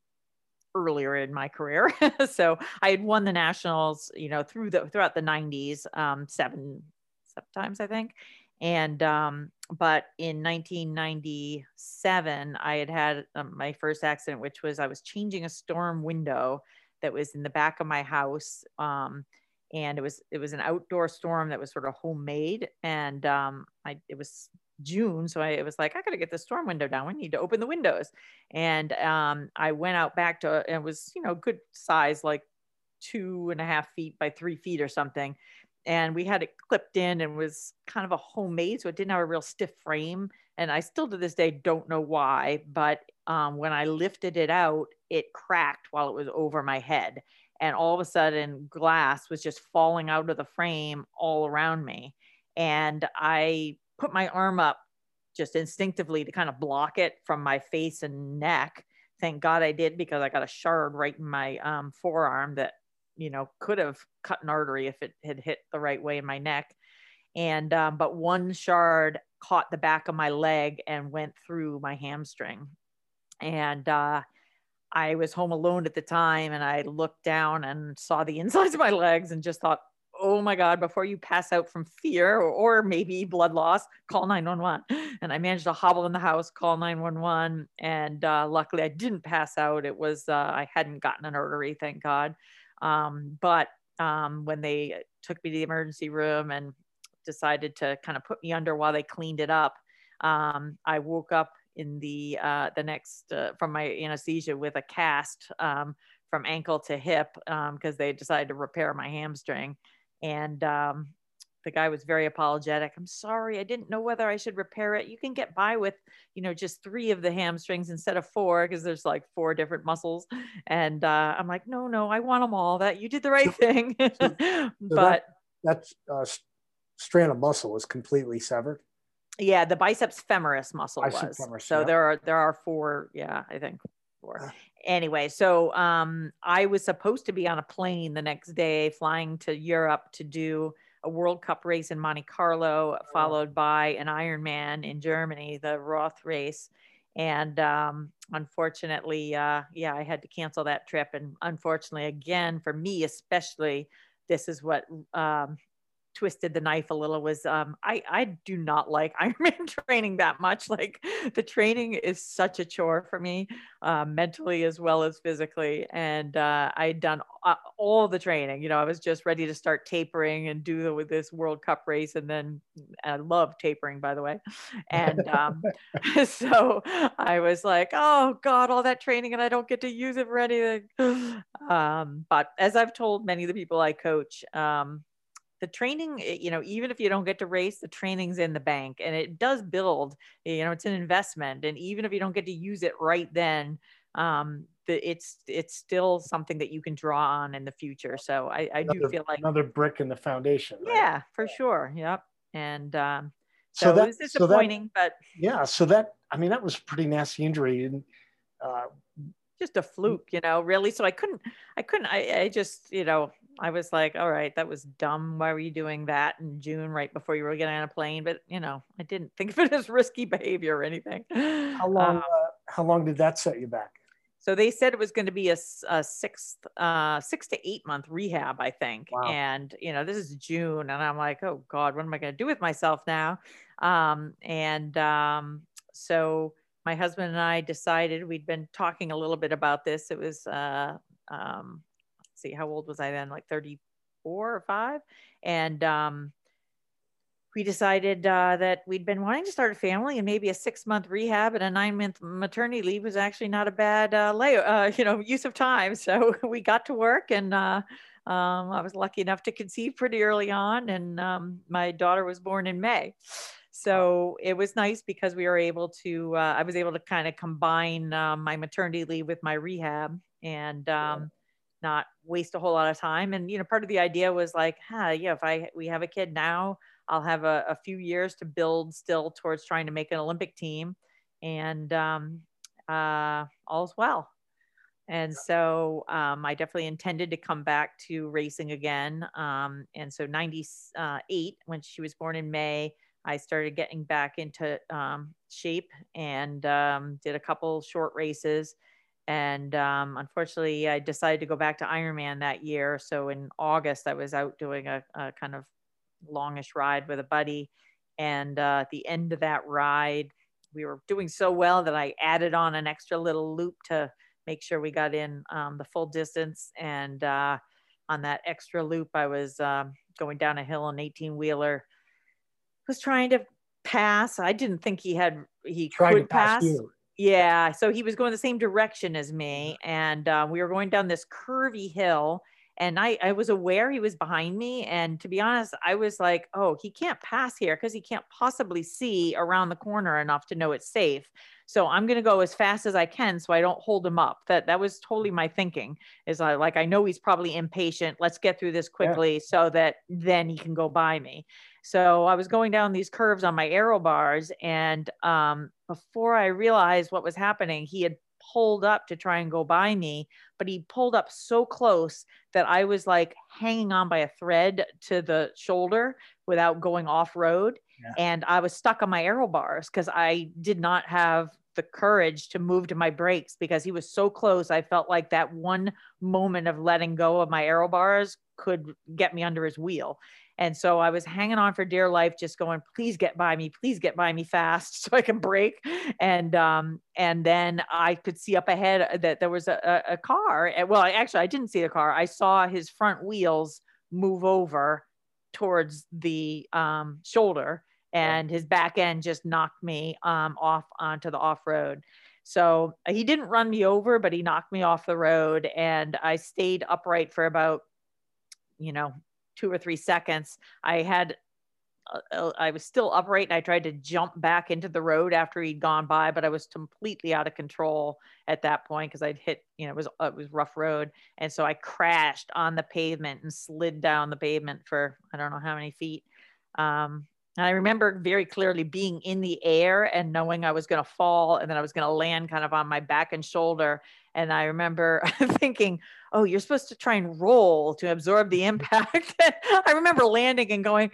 earlier in my career. So I had won the nationals, you know, through the, throughout the nineties, um, seven, sometimes I think. And, um, but in nineteen ninety-seven, I had had um, my first accident, which was I was changing a storm window that was in the back of my house. Um, and it was, it was an outdoor storm that was sort of homemade. And, um, I, it was June. So I, it was like, I gotta get the storm window down. We need to open the windows. And, um, I went out back to, and it was, you know, good size, like two and a half feet by three feet or something. And we had it clipped in and was kind of a homemade, so it didn't have a real stiff frame. And I still to this day don't know why, but um, when I lifted it out, it cracked while it was over my head. And all of a sudden glass was just falling out of the frame all around me. And I put my arm up just instinctively to kind of block it from my face and neck. Thank God I did, because I got a shard right in my um, forearm that, you know, could have cut an artery if it had hit the right way in my neck. And, um, but one shard caught the back of my leg and went through my hamstring. And, uh, I was home alone at the time, and I looked down and saw the insides of my legs and just thought, oh my God, before you pass out from fear or, or maybe blood loss, call nine one one. And I managed to hobble in the house, call nine one one. And, uh, luckily I didn't pass out. It was, uh, I hadn't gotten an artery, thank God. Um, but, um, when they took me to the emergency room and decided to kind of put me under while they cleaned it up, um, I woke up in the, uh, the next, uh, from my anesthesia with a cast, um, from ankle to hip, um, cause they decided to repair my hamstring. And, um, the guy was very apologetic. I'm sorry, I didn't know whether I should repair it. You can get by with, you know, just three of the hamstrings instead of four, because there's like four different muscles. And uh, I'm like, no, no, I want them all. That you did the right thing. So, so but that uh, strand of muscle is completely severed. Yeah, the biceps femoris muscle biceps was. Femoris, so yeah. there are there are four. Yeah, I think four. Anyway, so um, I was supposed to be on a plane the next day, flying to Europe to do a World Cup race in Monte Carlo, followed by an Ironman in Germany, the Roth race. And um, unfortunately, uh, yeah, I had to cancel that trip. And unfortunately, again, for me especially, this is what um, twisted the knife a little was um, I, I do not like Ironman training that much. Like the training is such a chore for me, uh, mentally as well as physically. And uh, I'd done all the training, you know, I was just ready to start tapering and do the, with this World Cup race. And then I love tapering, by the way. And um, so I was like, oh God, all that training and I don't get to use it for anything. Um, but as I've told many of the people I coach, um, the training, you know, even if you don't get to race, the training's in the bank and it does build, you know, it's an investment. And even if you don't get to use it right then, um, the, it's, it's still something that you can draw on in the future. So I, I another, do feel like another brick in the foundation. Right? Yeah, for sure. Yep. And, um, so, so that, it was disappointing, so that, but yeah, so that, I mean, that was a pretty nasty injury. And, uh, just a fluke, you know, really. So I couldn't, I couldn't, I, I just, you know, I was like, all right, that was dumb. Why were you doing that in June, right before you were getting on a plane? But you know, I didn't think of it as risky behavior or anything. How long, um, uh, how long did that set you back? So they said it was going to be a, a six, uh, six to eight month rehab, I think. Wow. And you know, this is June and I'm like, oh God, what am I going to do with myself now? Um, and, um, so my husband and I decided, we'd been talking a little bit about this. It was, uh, um, let's see, how old was I then? Like thirty-four or five. And, um, we decided, uh, that we'd been wanting to start a family, and maybe a six month rehab and a nine month maternity leave was actually not a bad, uh, lay, uh, you know, use of time. So we got to work, and, uh, um, I was lucky enough to conceive pretty early on. And, um, my daughter was born in May. So it was nice because we were able to, uh, I was able to kind of combine uh, my maternity leave with my rehab and um, not waste a whole lot of time. And, you know, part of the idea was like, huh, yeah, if I, we have a kid now, I'll have a, a few years to build still towards trying to make an Olympic team. and um, uh, all's well. And so um, I definitely intended to come back to racing again. Um, and so ninety-eight, when she was born in May, I started getting back into um, shape and um, did a couple short races. And um, unfortunately, I decided to go back to Ironman that year. So in August, I was out doing a, a kind of longish ride with a buddy. And uh, at the end of that ride, we were doing so well that I added on an extra little loop to make sure we got in um, the full distance. And uh, on that extra loop, I was um, going down a hill on an eighteen wheeler, was trying to pass. I didn't think he had, he could pass. Yeah. So he was going the same direction as me. And uh, we were going down this curvy hill, and I, I was aware he was behind me. And to be honest, I was like, oh, he can't pass here because he can't possibly see around the corner enough to know it's safe. So I'm going to go as fast as I can so I don't hold him up. That that was totally my thinking, is I, like, I know he's probably impatient. Let's get through this quickly, yeah, so that then he can go by me. So I was going down these curves on my aero bars, and um, before I realized what was happening, he had pulled up to try and go by me, but he pulled up so close that I was like hanging on by a thread to the shoulder without going off road. Yeah. And I was stuck on my aero bars because I did not have the courage to move to my brakes because he was so close. I felt like that one moment of letting go of my aero bars could get me under his wheel. And so I was hanging on for dear life, just going, please get by me, please get by me fast so I can brake. And, um, and then I could see up ahead that there was a, a car. Well, actually I didn't see the car. I saw his front wheels move over towards the, um, shoulder, and his back end just knocked me, um, off onto the off-road. So he didn't run me over, but he knocked me off the road, and I stayed upright for about, you know, two or three seconds. I had, uh, I was still upright, and I tried to jump back into the road after he'd gone by, but I was completely out of control at that point, 'cause I'd hit, you know, it was, it was rough road. And so I crashed on the pavement and slid down the pavement for, I don't know how many feet. Um, And I remember very clearly being in the air and knowing I was going to fall, and then I was going to land kind of on my back and shoulder. And I remember thinking, oh, you're supposed to try and roll to absorb the impact. I remember landing and going,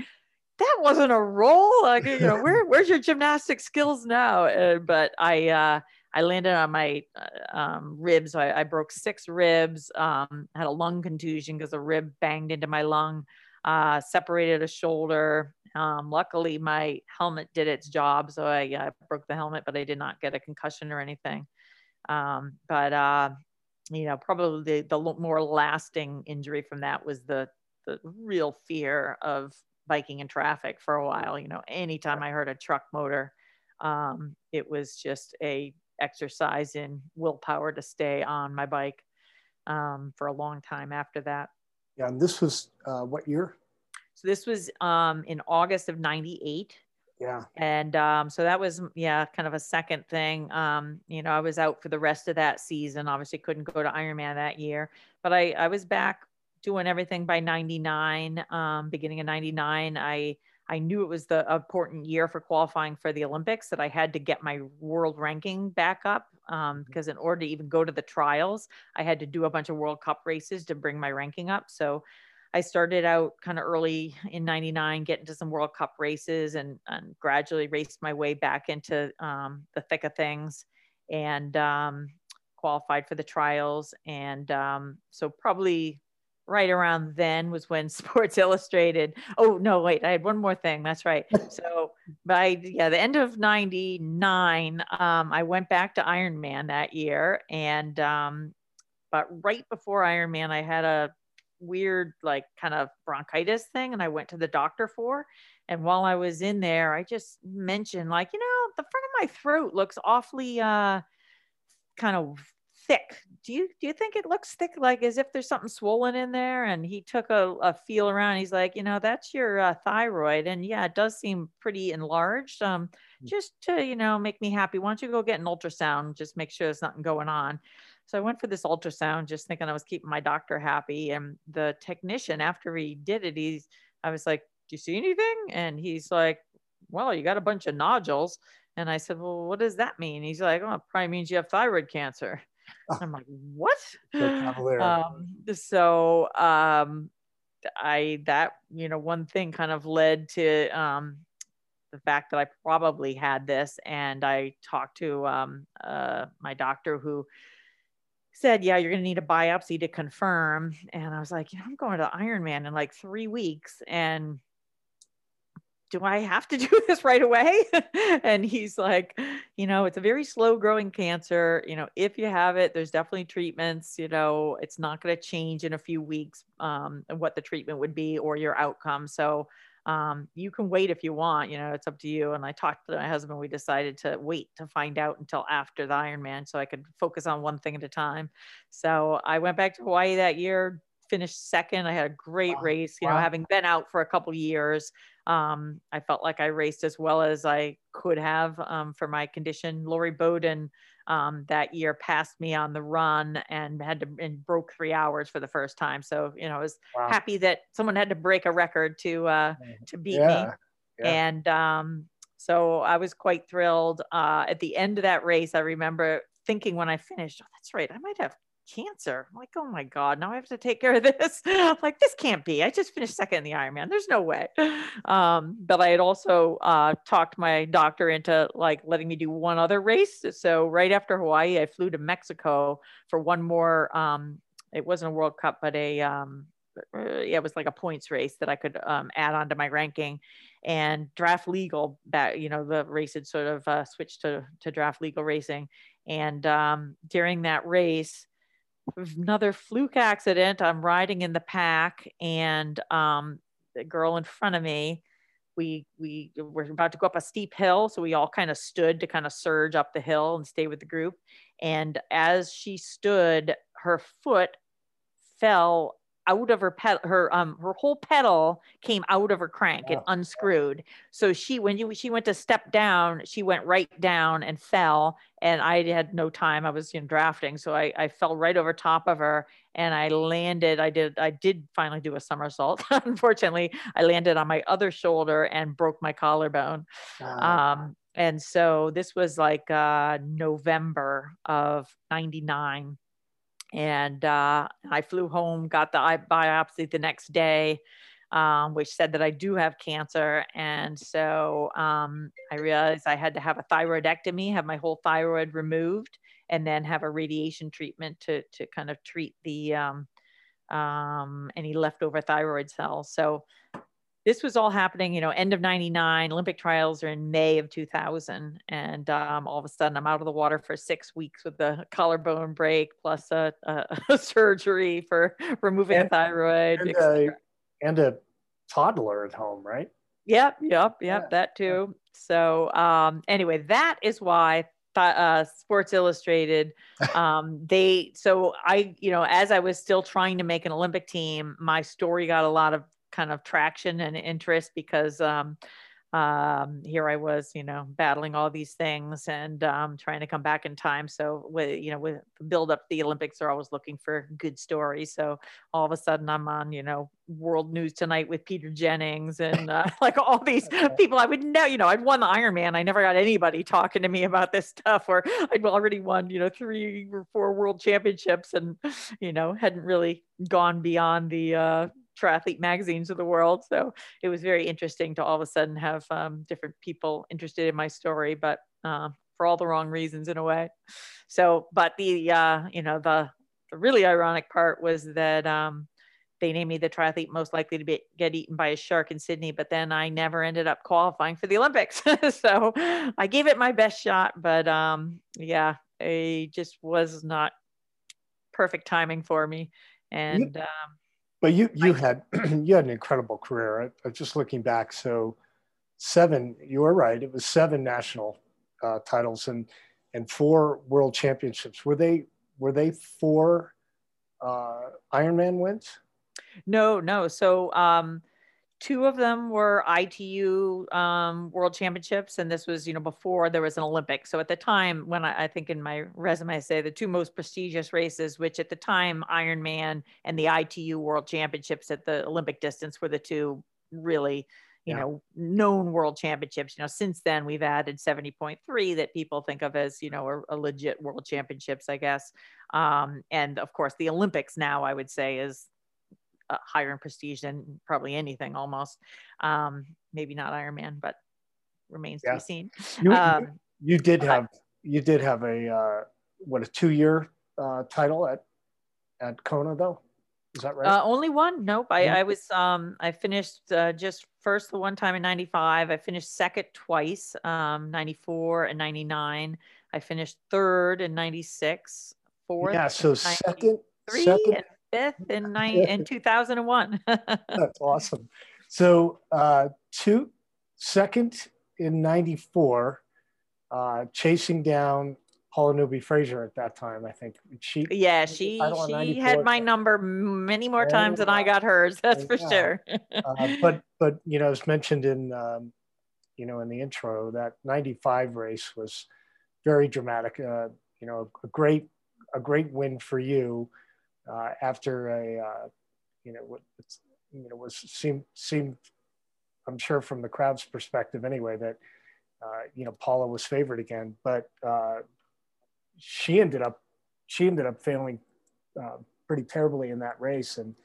that wasn't a roll. Like, you know, where, where's your gymnastic skills now? Uh, but I, uh, I landed on my uh, um, ribs. So I, I broke six ribs, um, had a lung contusion because a rib banged into my lung, uh, separated a shoulder. Um, luckily my helmet did its job. So I uh, broke the helmet, but I did not get a concussion or anything. Um, but, uh, you know, probably the, the more lasting injury from that was the, the real fear of biking in traffic for a while. You know, anytime I heard a truck motor, um, it was just a exercise in willpower to stay on my bike, um, for a long time after that. Yeah. And this was, uh, what year? So this was um, in August of ninety-eight. Yeah. And um, so that was, yeah, kind of a second thing. Um, you know, I was out for the rest of that season, obviously couldn't go to Ironman that year, but I, I was back doing everything by ninety-nine, um, beginning of ninety-nine. I, I knew it was the important year for qualifying for the Olympics, that I had to get my world ranking back up, because um, in order to even go to the trials, I had to do a bunch of World Cup races to bring my ranking up. So I started out kind of early in ninety-nine, getting to some World Cup races, and, and gradually raced my way back into um, the thick of things, and um, qualified for the trials. And um, so probably right around then was when Sports Illustrated. Oh, no, wait, I had one more thing. That's right. So by yeah, the end of ninety-nine, um, I went back to Ironman that year. And um, but right before Ironman, I had a weird, like, kind of bronchitis thing, and I went to the doctor for, and while I was in there, I just mentioned, like, you know, the front of my throat looks awfully uh kind of thick. Do you do you think it looks thick, like as if there's something swollen in there? And he took a, a feel around. He's like, you know, that's your uh, thyroid, and yeah, it does seem pretty enlarged. Um, just to, you know, make me happy, why don't you go get an ultrasound? Just make sure there's nothing going on. So I went for this ultrasound, just thinking I was keeping my doctor happy. And the technician, after he did it, he's, I was like, do you see anything? And he's like, well, you got a bunch of nodules. And I said, well, what does that mean? He's like, oh, it probably means you have thyroid cancer. Oh. I'm like, what? Um, so um, I, that, you know, one thing kind of led to um, the fact that I probably had this. And I talked to um, uh, my doctor who said, yeah, you're going to need a biopsy to confirm. And I was like, you know, I'm going to Ironman in like three weeks. And do I have to do this right away? And he's like, you know, it's a very slow growing cancer. You know, if you have it, there's definitely treatments, you know, it's not going to change in a few weeks, um, what the treatment would be or your outcome. So, um, you can wait if you want, you know, it's up to you. And I talked to my husband, we decided to wait to find out until after the Ironman so I could focus on one thing at a time. So I went back to Hawaii that year, finished second. I had a great wow. race, you wow. know, having been out for a couple years. Um, I felt like I raced as well as I could have, um, for my condition. Lori Bowden, um, that year passed me on the run and had to, and broke three hours for the first time. So, you know, I was wow. happy that someone had to break a record to, uh, to beat yeah. me. Yeah. And, um, so I was quite thrilled. Uh, at the end of that race, I remember thinking when I finished, oh, that's right, I might have cancer. I'm like, oh my God, now I have to take care of this. I'm like, this can't be. I just finished second in the Ironman. There's no way. Um, but I had also uh, talked my doctor into like letting me do one other race. So right after Hawaii, I flew to Mexico for one more. Um, it wasn't a World Cup, but a, um, it was like a points race that I could um, add on to my ranking. And Draft Legal, that, you know, the race had sort of uh, switched to, to Draft Legal racing. And um, during that race, another fluke accident. I'm riding in the pack and, um, the girl in front of me, we, we were about to go up a steep hill. So we all kind of stood to kind of surge up the hill and stay with the group. And as she stood, her foot fell out of her pedal, her, um, her whole pedal came out of her crank and unscrewed. So she, when you, she went to step down, she went right down and fell, and I had no time. I was, you know, drafting. So I, I fell right over top of her and I landed. I did, I did finally do a somersault. Unfortunately, I landed on my other shoulder and broke my collarbone. Wow. Um, and so this was like, uh, November of ninety-nine. And, uh, I flew home, got the biopsy the next day, um, which said that I do have cancer. And so, um, I realized I had to have a thyroidectomy, have my whole thyroid removed, and then have a radiation treatment to, to kind of treat the, um, um, any leftover thyroid cells. So this was all happening, you know, end of ninety-nine. Olympic trials are in May of two thousand. And um, all of a sudden I'm out of the water for six weeks with the collarbone break, plus a, a, a surgery for removing and, a thyroid. And a, and a toddler at home, right? Yep, yep, yep, yeah. that too. So um, anyway, that is why Uh, Sports Illustrated, um, they, so I, you know, as I was still trying to make an Olympic team, my story got a lot of kind of traction and interest because, um, um, here I was, you know, battling all these things and, um, trying to come back in time. So with, you know, with build up, the Olympics are always looking for good stories. So all of a sudden I'm on, you know, World News Tonight with Peter Jennings and uh, like all these people I would know, you know, I'd won the Ironman. I never got anybody talking to me about this stuff, or I'd already won, you know, three or four world championships and, you know, hadn't really gone beyond the, uh, triathlete magazines of the world. So it was very interesting to all of a sudden have um, different people interested in my story, but uh, for all the wrong reasons in a way. So, but the, uh, you know, the, the really ironic part was that um, they named me the triathlete most likely to be, get eaten by a shark in Sydney, but then I never ended up qualifying for the Olympics. So I gave it my best shot, but um, yeah, it just was not perfect timing for me. And yep. um, But you, you had, you had an incredible career. I, I just looking back. So seven, you were right. It was seven national uh, titles and, and four world championships. Were they, were they four uh, Ironman wins? No, no. So um, two of them were I T U um, world championships. And this was, you know, before there was an Olympics. So at the time when I, I think in my resume, I say the two most prestigious races, which at the time, Ironman and the I T U world championships at the Olympic distance were the two really, you yeah. know, known world championships. You know, since then we've added seventy point three that people think of as, you know, a, a legit world championships, I guess. Um, and of course the Olympics now, I would say, is uh, higher in prestige than probably anything almost. Um, maybe not Ironman, but remains yeah. to be seen. You, um, you did have, uh, you did have a, uh, what, a two-year uh, title at, at Kona though? Is that right? Uh, only one. Nope. I, I was, um, I finished uh, just first the one time in ninety-five. I finished second twice, um, ninety-four and ninety-nine. I finished third in ninety-six, fourth. Yeah. So second, second, and fifth in nine and two thousand one. That's awesome. So uh, two, second in ninety-four, uh, chasing down Paula Newby-Fraser at that time, I think. She, yeah, she she had my number many more times than I got hers. That's for sure. uh, but but you know, as mentioned in um, you know, in the intro, that ninety-five race was very dramatic. Uh, you know, a great a great win for you uh, after a uh, you know what you know was seemed seemed I'm sure from the crowd's perspective anyway that uh, you know Paula was favored again, but. Uh, she ended up, she ended up failing uh, pretty terribly in that race. And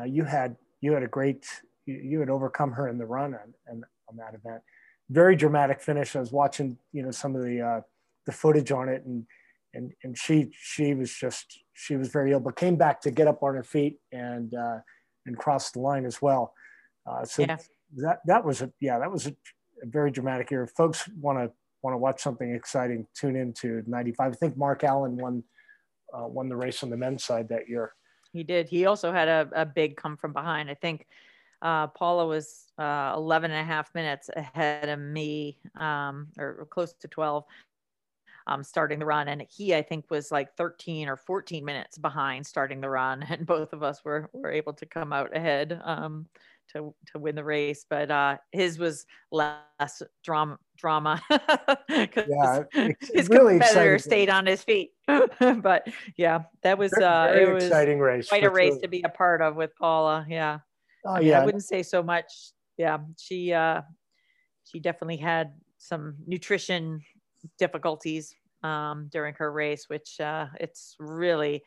uh, you had, you had a great, you, you had overcome her in the run and on, on that event. Very dramatic finish. I was watching, you know, some of the, uh, the footage on it and, and, and she, she was just, she was very ill, but came back to get up on her feet and, uh, and cross the line as well. Uh, so yeah. that, that was, a, yeah, that was a, a very dramatic year. If folks want to, want to watch something exciting, tune into ninety-five. I think Mark Allen won uh, won the race on the men's side that year. He did. He also had a, a big come from behind. I think uh, Paula was uh, eleven and a half minutes ahead of me, um, or, or close to twelve, um, starting the run. And he, I think, was like thirteen or fourteen minutes behind starting the run. And both of us were, were able to come out ahead um, to, to win the race. But uh, his was less drama. drama yeah, his really competitor stayed race. on his feet. But yeah, that was very, uh very it was exciting race, quite a race sure. to be a part of with Paula. Yeah. Oh, I mean, yeah, I wouldn't say so much. Yeah, she uh she definitely had some nutrition difficulties um during her race, which uh it's really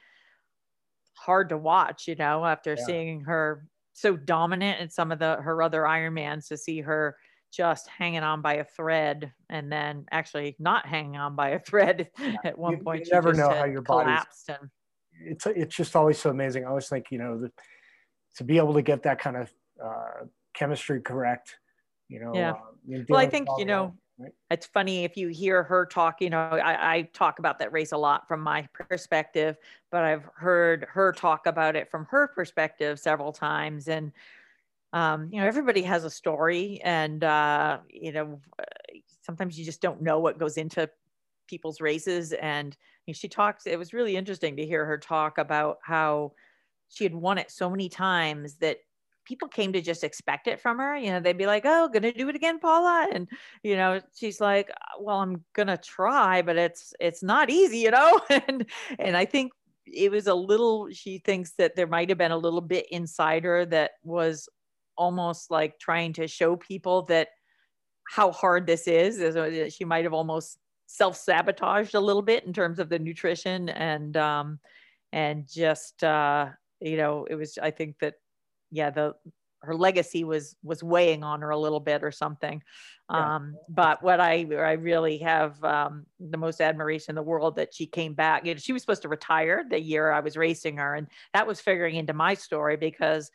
hard to watch, you know, after yeah. seeing her so dominant in some of the her other Ironmans, to see her just hanging on by a thread, and then actually not hanging on by a thread yeah. at one you, point. You, you never know how your body and... it's, it's just always so amazing. I always think, you know, the, to be able to get that kind of uh, chemistry correct, you know. Yeah. Uh, well, I think, you know, that, right? It's funny if you hear her talk, you know, I, I talk about that race a lot from my perspective, but I've heard her talk about it from her perspective several times. And Um, you know, everybody has a story, and, uh, you know, sometimes you just don't know what goes into people's races. And you know, she talks, it was really interesting to hear her talk about how she had won it so many times that people came to just expect it from her. You know, they'd be like, oh, going to do it again, Paula. And, you know, she's like, well, I'm going to try, but it's, it's not easy, you know? and, and I think it was a little, she thinks that there might've been a little bit inside her that was almost like trying to show people that how hard this is. She might've almost self-sabotaged a little bit in terms of the nutrition and, um, and just, uh, you know, it was, I think that, yeah, the, her legacy was, was weighing on her a little bit or something. Yeah. Um, but what I, I really have, um, the most admiration in the world that she came back. You know, she was supposed to retire the year I was racing her. And that was figuring into my story, because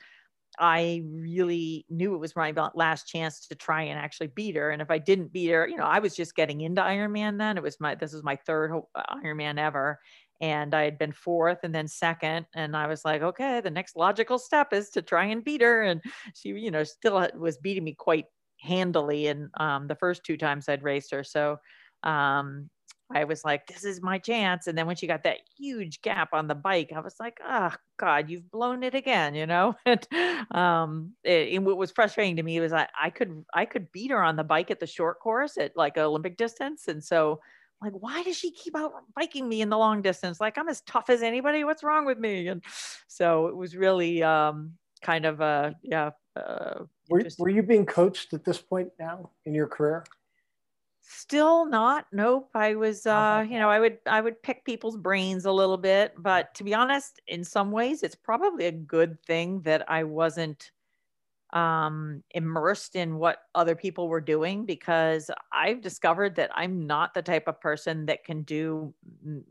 I really knew it was my last chance to try and actually beat her. And if I didn't beat her, you know, I was just getting into Ironman then. It was my, this was my third Ironman ever. And I had been fourth and then second. And I was like, okay, the next logical step is to try and beat her. And she, you know, still was beating me quite handily. And um, the first two times I'd raced her. So um, I was like, this is my chance. And then when she got that huge gap on the bike, I was like, oh God, you've blown it again, you know? And, um, it, and what was frustrating to me was I, I could, I could beat her on the bike at the short course at like Olympic distance. And so like, why does she keep out biking me in the long distance? Like I'm as tough as anybody, what's wrong with me? And so it was really, um, kind of, a yeah, Uh, were, just, were you being coached at this point now in your career? Still not. Nope. I was, uh, you know, I would, I would pick people's brains a little bit, but to be honest, in some ways, it's probably a good thing that I wasn't um, immersed in what other people were doing, because I've discovered that I'm not the type of person that can do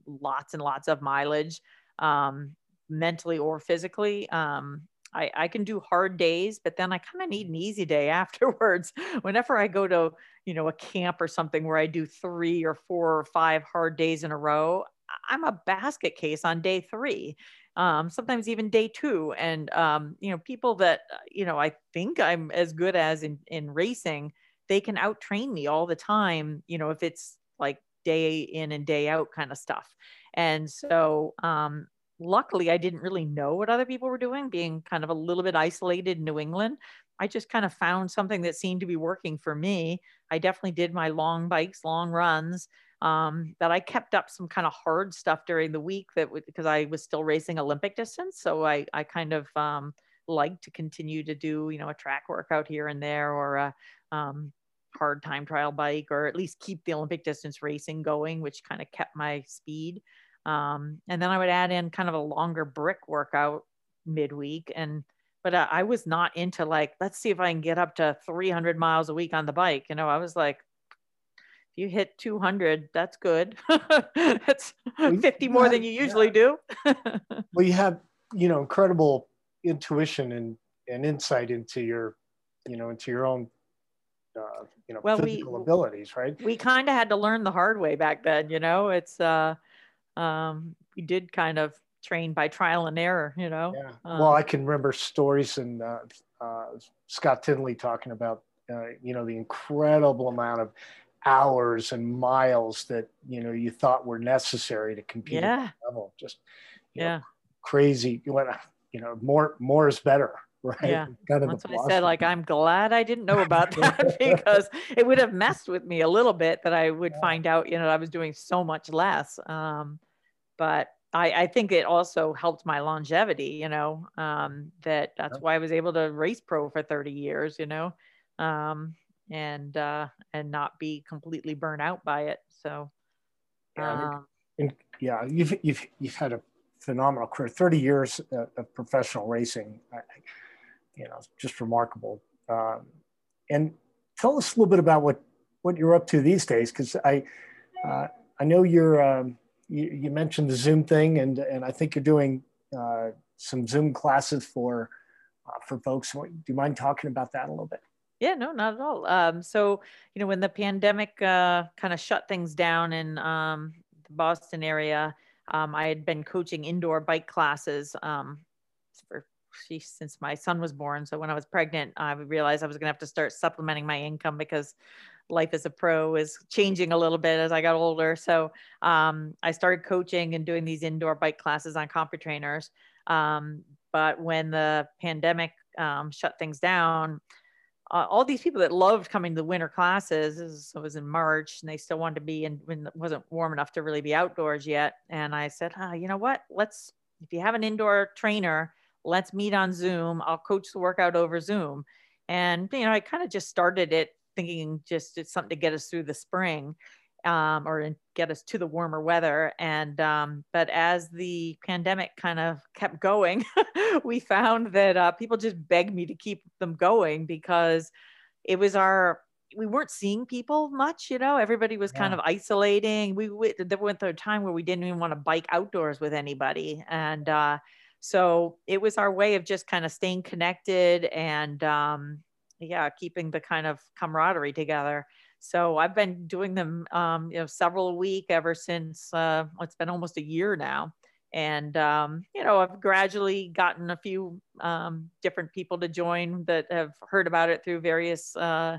lots and lots of mileage, um, mentally or physically. Um, I, I can do hard days, but then I kind of need an easy day afterwards. Whenever I go to, you know, a camp or something where I do three or four or five hard days in a row, I'm a basket case on day three, um, sometimes even day two. And, um, you know, people that, you know, I think I'm as good as in, in racing, they can out-train me all the time, you know, if it's like day in and day out kind of stuff. And so, um, luckily, I didn't really know what other people were doing, being kind of a little bit isolated in New England. I just kind of found something that seemed to be working for me. I definitely did my long bikes, long runs, um, but I kept up some kind of hard stuff during the week that because I was still racing Olympic distance. So I, I kind of um, liked to continue to do, you know, a track workout here and there, or a um, hard time trial bike, or at least keep the Olympic distance racing going, which kind of kept my speed. Um, and then I would add in kind of a longer brick workout midweek. And, but I, I was not into like, let's see if I can get up to three hundred miles a week on the bike. You know, I was like, if you hit two hundred, that's good. That's fifty more than you usually do. Well, you have, you know, incredible intuition and, and insight into your, you know, into your own uh, you know, well, physical we, abilities, right? We kind of had to learn the hard way back then, you know, it's, uh, um we did kind of train by trial and error, you know. Yeah. Um, well, I can remember stories and uh, uh Scott Tinley talking about uh, you know, the incredible amount of hours and miles that, you know, you thought were necessary to compete. Yeah. At that level. Just, you yeah know, crazy. You went, you know, more more is better. Right. Yeah. Kind of that's what I said. Like, I'm glad I didn't know about that, because it would have messed with me a little bit, that I would yeah. find out, you know, I was doing so much less. Um, but I, I think it also helped my longevity, you know, um, that that's yeah. why I was able to race pro for thirty years, you know, um, and, uh, and not be completely burnt out by it. So, yeah, um, and, yeah you've, you've, you've had a phenomenal career, thirty years of professional racing. I, you know, just remarkable. Um, and tell us a little bit about what, what you're up to these days. Cause I, uh, I know you're, um, you, you mentioned the Zoom thing, and, and I think you're doing uh, some Zoom classes for, uh, for folks. Do you mind talking about that a little bit? Yeah, no, not at all. Um, so, you know, when the pandemic uh, kind of shut things down in um, the Boston area, um, I had been coaching indoor bike classes um, for She, since my son was born. So when I was pregnant, I realized I was going to have to start supplementing my income, because life as a pro is changing a little bit as I got older. So um, I started coaching and doing these indoor bike classes on CompuTrainers. Um, but when the pandemic um, shut things down, uh, all these people that loved coming to the winter classes, this was in March, and they still wanted to be in, when it wasn't warm enough to really be outdoors yet. And I said, oh, you know what, let's, if you have an indoor trainer, let's meet on Zoom. I'll coach the workout over Zoom. And, you know, I kind of just started it thinking just it's something to get us through the spring, um, or get us to the warmer weather. And, um, but as the pandemic kind of kept going, we found that uh, people just begged me to keep them going, because it was our, we weren't seeing people much, you know, everybody was yeah. kind of isolating. We, we there went through a time where we didn't even want to bike outdoors with anybody. And, uh, so it was our way of just kind of staying connected and, um, yeah, keeping the kind of camaraderie together. So I've been doing them, um, you know, several a week ever since, uh, it's been almost a year now. And, um, you know, I've gradually gotten a few, um, different people to join that have heard about it through various, uh,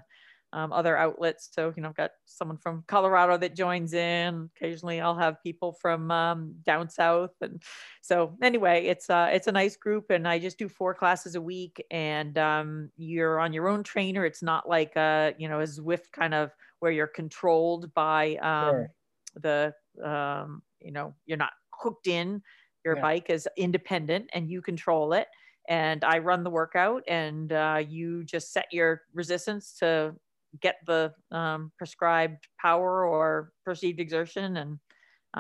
um, other outlets. So, you know, I've got someone from Colorado that joins in. Occasionally I'll have people from, um, down south. And so anyway, it's uh it's a nice group, and I just do four classes a week, and, um, you're on your own trainer. It's not like, uh, you know, a Zwift kind of where you're controlled by, um, sure. the, um, you know, you're not hooked in, your yeah. bike is independent and you control it. and I run the workout, and uh, you just set your resistance to get the um, prescribed power or perceived exertion. And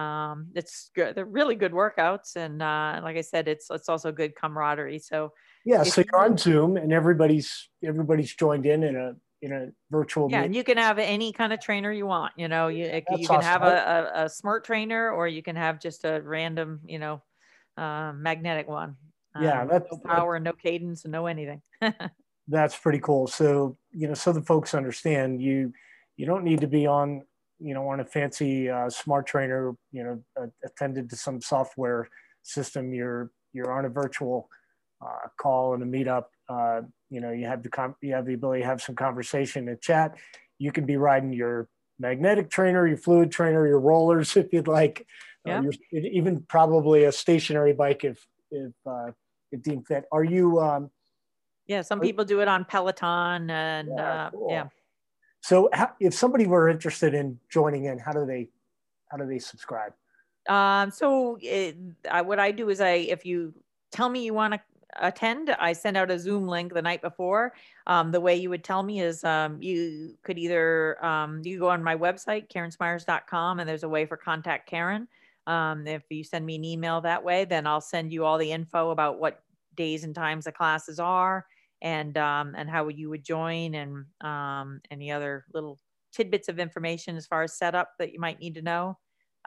um, it's good. They're really good workouts. And uh, like I said, it's, it's also good camaraderie. So yeah. So you're on Zoom and everybody's, everybody's joined in in a, in a virtual. Yeah. Meeting. And you can have any kind of trainer you want, you know, you, you can awesome. have a, a, a smart trainer, or you can have just a random, you know, uh, magnetic one. Yeah. Um, that's no power and no cadence and no anything. That's pretty cool. So, you know, so the folks understand you, you don't need to be on, you know, on a fancy uh, smart trainer, you know, uh, attended to some software system. You're, you're on a virtual uh, call and a meetup. Uh, you know, you have the, com you have the ability to have some conversation and chat. You can be riding your magnetic trainer, your fluid trainer, your rollers, if you'd like, yeah. uh, your, even probably a stationary bike if, if, uh, if deemed fit. Are you, um, Yeah. Some people do it on Peloton and yeah. Uh, cool. yeah. So how, if somebody were interested in joining in, how do they, how do they subscribe? Um, so it, I, what I do is I, if you tell me you want to attend, I send out a Zoom link the night before. Um, the way you would tell me is um, you could either, um, you go on my website, Karen Smyers dot com, and there's a way for contact Karen. Um, if you send me an email that way, then I'll send you all the info about what days and times the classes are, and um, and how you would join, and um, any other little tidbits of information as far as setup that you might need to know.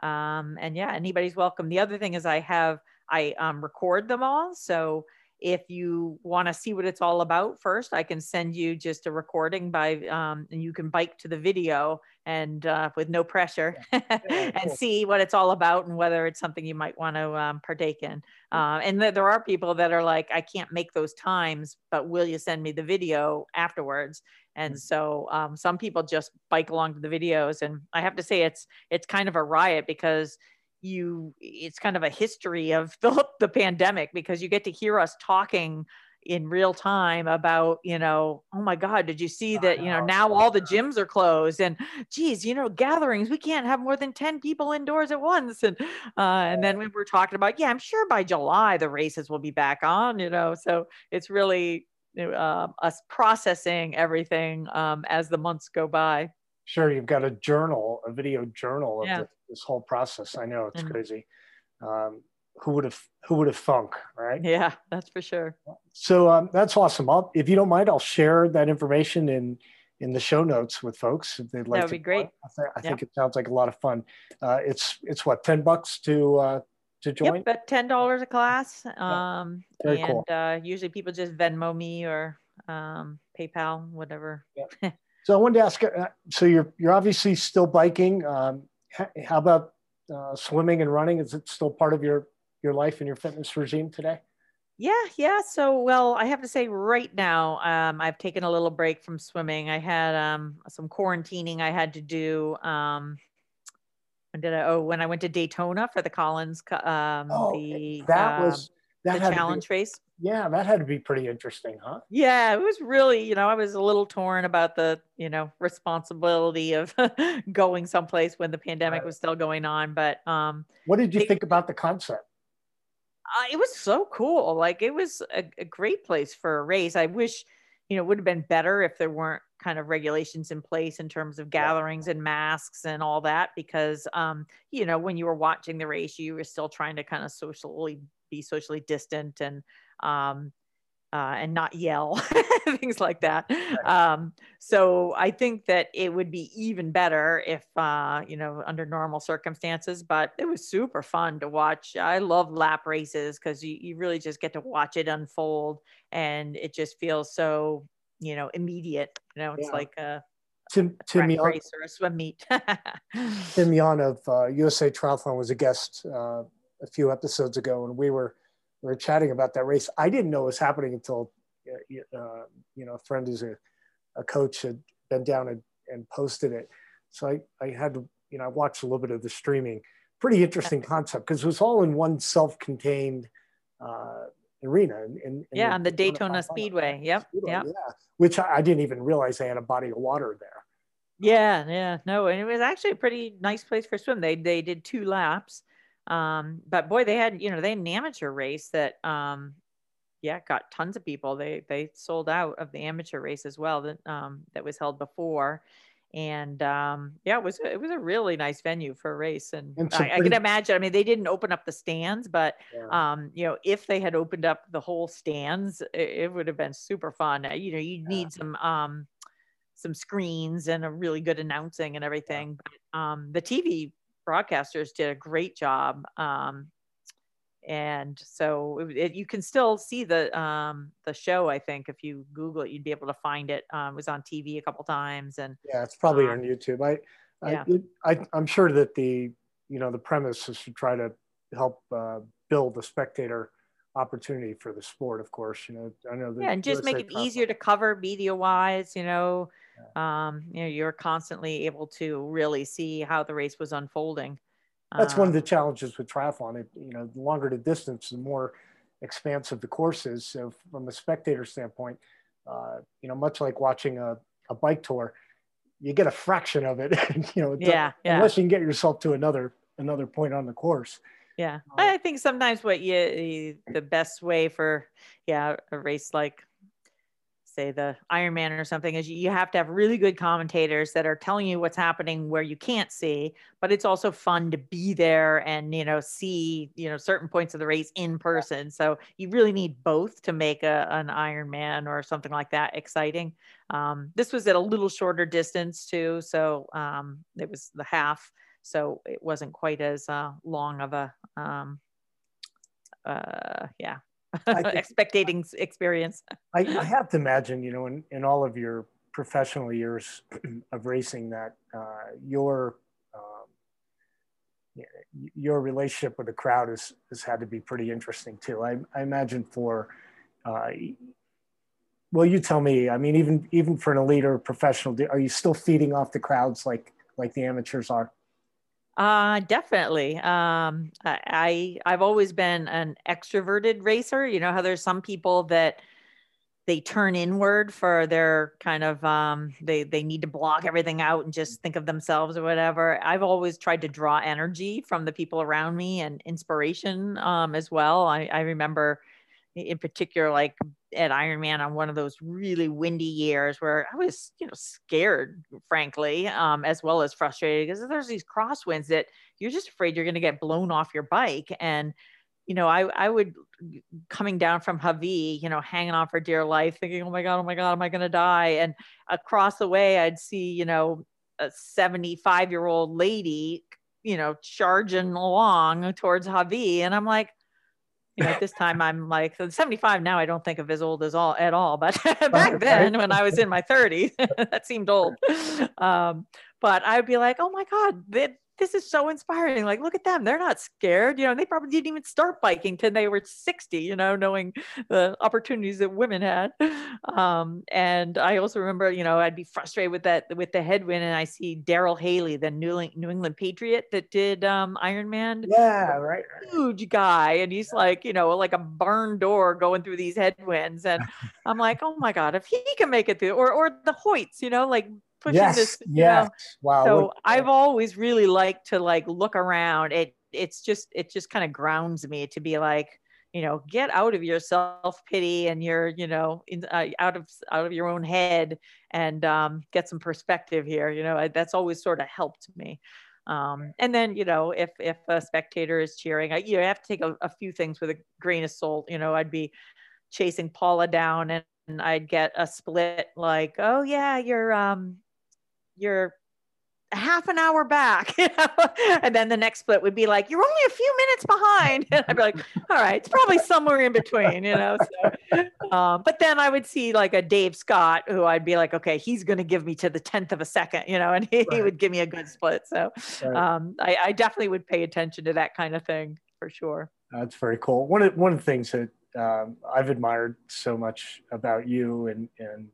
Um, and yeah, anybody's welcome. The other thing is I have, I um, record them all. So if you want to see what it's all about first, I can send you just a recording by, um, and you can bike to the video and uh, with no pressure yeah. Yeah, and cool. see what it's all about and whether it's something you might want to um, partake in. Uh, and th there are people that are like, I can't make those times, but will you send me the video afterwards? And mm-hmm. so um, some people just bike along to the videos. And I have to say it's, it's kind of a riot, because you, it's kind of a history of the, the pandemic, because you get to hear us talking in real time about, you know, oh my God, did you see that, you know, now all the gyms are closed, and geez, you know, gatherings, we can't have more than ten people indoors at once. And, uh, and then we were talking about, yeah, I'm sure by July the races will be back on, you know, so it's really uh, us processing everything um, as the months go by. Sure. You've got a journal, a video journal of yeah. this, this whole process. I know it's mm-hmm. crazy. Um, who would have, who would have thunk, right? Yeah, that's for sure. So um, that's awesome. I'll, if you don't mind, I'll share that information in, in the show notes with folks if they'd like. That would be great. I, th I yeah. think it sounds like a lot of fun. Uh, it's, it's what, ten bucks to, uh, to join? Yep, but ten dollars a class. Um, yeah. Very and cool. uh, usually people just Venmo me or um, PayPal, whatever. Yeah. So I wanted to ask, so you're, you're obviously still biking. Um, how about uh, swimming and running? Is it still part of your, your life and your fitness regime today? Yeah. Yeah. So, well, I have to say right now, um, I've taken a little break from swimming. I had um, some quarantining I had to do. Um, when did I, oh, when I went to Daytona for the Collins, um, oh, the, that uh, was that the challenge race. Yeah, that had to be pretty interesting, huh? Yeah, it was really, you know, I was a little torn about the, you know, responsibility of going someplace when the pandemic right. was still going on. But um, what did you it, think about the concept? Uh, it was so cool. Like, it was a, a great place for a race. I wish, you know, it would have been better if there weren't kind of regulations in place in terms of gatherings yeah. and masks and all that, because, um, you know, when you were watching the race, you were still trying to kind of socially be socially distant and, um, uh, and not yell, things like that. Um, so I think that it would be even better if, uh, you know, under normal circumstances, but it was super fun to watch. I love lap races, 'cause you, you really just get to watch it unfold, and it just feels so, you know, immediate, you know, it's yeah. like a, Tim, Tim Yon, race or a swim meet. Tim Yon of uh, U S A Triathlon was a guest uh, a few episodes ago, and we were, we were chatting about that race. I didn't know it was happening until, uh, you know, a friend who's a, a coach had been down and, and posted it. So I, I had to, you know, I watched a little bit of the streaming. Pretty interesting concept, because it was all in one self-contained uh, arena. In, in yeah, on the Daytona Speedway. Yep, Speedway. Yep. Yeah. Which I, I didn't even realize they had a body of water there. Yeah, yeah. No, and it was actually a pretty nice place for swim. They, they did two laps. Um, but boy, they had, you know, they had an amateur race that, um, yeah, got tons of people. They, they sold out of the amateur race as well that, um, that was held before. And, um, yeah, it was, it was a really nice venue for a race. And, and I, I can imagine, I mean, they didn't open up the stands, but, yeah. um, you know, if they had opened up the whole stands, it, it would have been super fun. You know, you'd need yeah. some, um, some screens and a really good announcing and everything. Yeah. But, um, the T V broadcasters did a great job. Um, and so it, it, you can still see the, um, the show. I think if you Google it, you'd be able to find it. Um, it was on T V a couple times, and yeah, it's probably um, on YouTube. I, I, yeah. it, I, I'm sure that the, you know, the premise is to try to help, uh, build the spectator opportunity for the sport, of course, you know, I know that yeah, and just U S A make it Triathlon. Easier to cover media wise, you know, yeah. um, you know, you're constantly able to really see how the race was unfolding. That's one of the challenges with triathlon. It, you know, the longer the distance, the more expansive the course is. So from a spectator standpoint, uh, you know, much like watching a, a bike tour, you get a fraction of it, you know, yeah, yeah. unless you can get yourself to another, another point on the course. Yeah. Uh, I think sometimes what you, you, the best way for, yeah, a race like, say the Ironman or something, is you have to have really good commentators that are telling you what's happening where you can't see, but it's also fun to be there and, you know, see, you know, certain points of the race in person. So you really need both to make a, an Ironman or something like that exciting. Um, this was at a little shorter distance too. So um, it was the half, so it wasn't quite as uh, long of a, um, uh, yeah. Spectating experience. I, I have to imagine, you know, in, in all of your professional years of racing, that uh, your um, your relationship with the crowd has has had to be pretty interesting too. I, I imagine for, uh, well, you tell me. I mean, even even for an elite or professional, are you still feeding off the crowds like like the amateurs are? Uh, definitely. Um, I, I've always been an extroverted racer. You know how there's some people that they turn inward for their kind of, um, they, they need to block everything out and just think of themselves or whatever. I've always tried to draw energy from the people around me and inspiration, um, as well. I, I remember in particular, like at Ironman on one of those really windy years where I was, you know, scared, frankly, um, as well as frustrated, because there's these crosswinds that you're just afraid you're going to get blown off your bike. And, you know, I, I would coming down from Javi, you know, hanging on for dear life, thinking, oh my God, oh my God, am I going to die? And across the way, I'd see, you know, a seventy-five year old lady, you know, charging along towards Javi. And I'm like, you know, at this time I'm like seventy-five now. I don't think of as old as all at all, but back then when I was in my thirties, that seemed old. Um, but I'd be like, oh my God, they, this is so inspiring. Like, look at them. They're not scared. You know, they probably didn't even start biking till they were sixty, you know, knowing the opportunities that women had. Um, and I also remember, you know, I'd be frustrated with that, with the headwind. And I see Daryl Haley, the New, New England Patriot that did um, Ironman. Yeah, right, right. Huge guy. And he's yeah. like, you know, like a barn door going through these headwinds. And I'm like, oh my God, if he can make it through, or, or the Hoyts, you know, like, yes. This, yeah. Know? Wow. So what, I've always really liked to like look around. It it's just it just kind of grounds me to be like, you know, get out of your self pity and your, you know, in, uh, out of out of your own head and um, get some perspective here. You know, I, that's always sort of helped me. Um, and then, you know, if if a spectator is cheering, I, you know, I have to take a, a few things with a grain of salt. You know, I'd be chasing Paula down and, and I'd get a split like, oh yeah, you're um. you're half an hour back, you know? And then the next split would be like, you're only a few minutes behind. And I'd be like, all right, it's probably somewhere in between, you know? So, um, but then I would see like a Dave Scott who I'd be like, okay, he's going to give me to the tenth of a second, you know, and he, right. he would give me a good split. So right. um, I, I definitely would pay attention to that kind of thing for sure. That's very cool. One of, one of the things that um, I've admired so much about you and, and,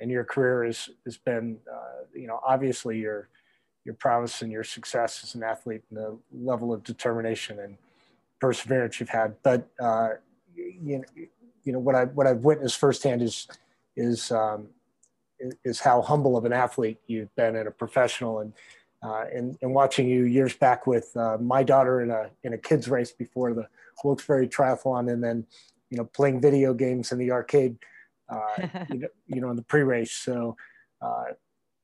and your career has, has been, uh, you know, obviously your your prowess and your success as an athlete and the level of determination and perseverance you've had. But uh, you, you know what I what I've witnessed firsthand is is um, is how humble of an athlete you've been and a professional. And uh, and, and watching you years back with uh, my daughter in a in a kids race before the Wilkes-Barre triathlon, and then you know, playing video games in the arcade, uh, you know, you know, in the pre-race. So, uh,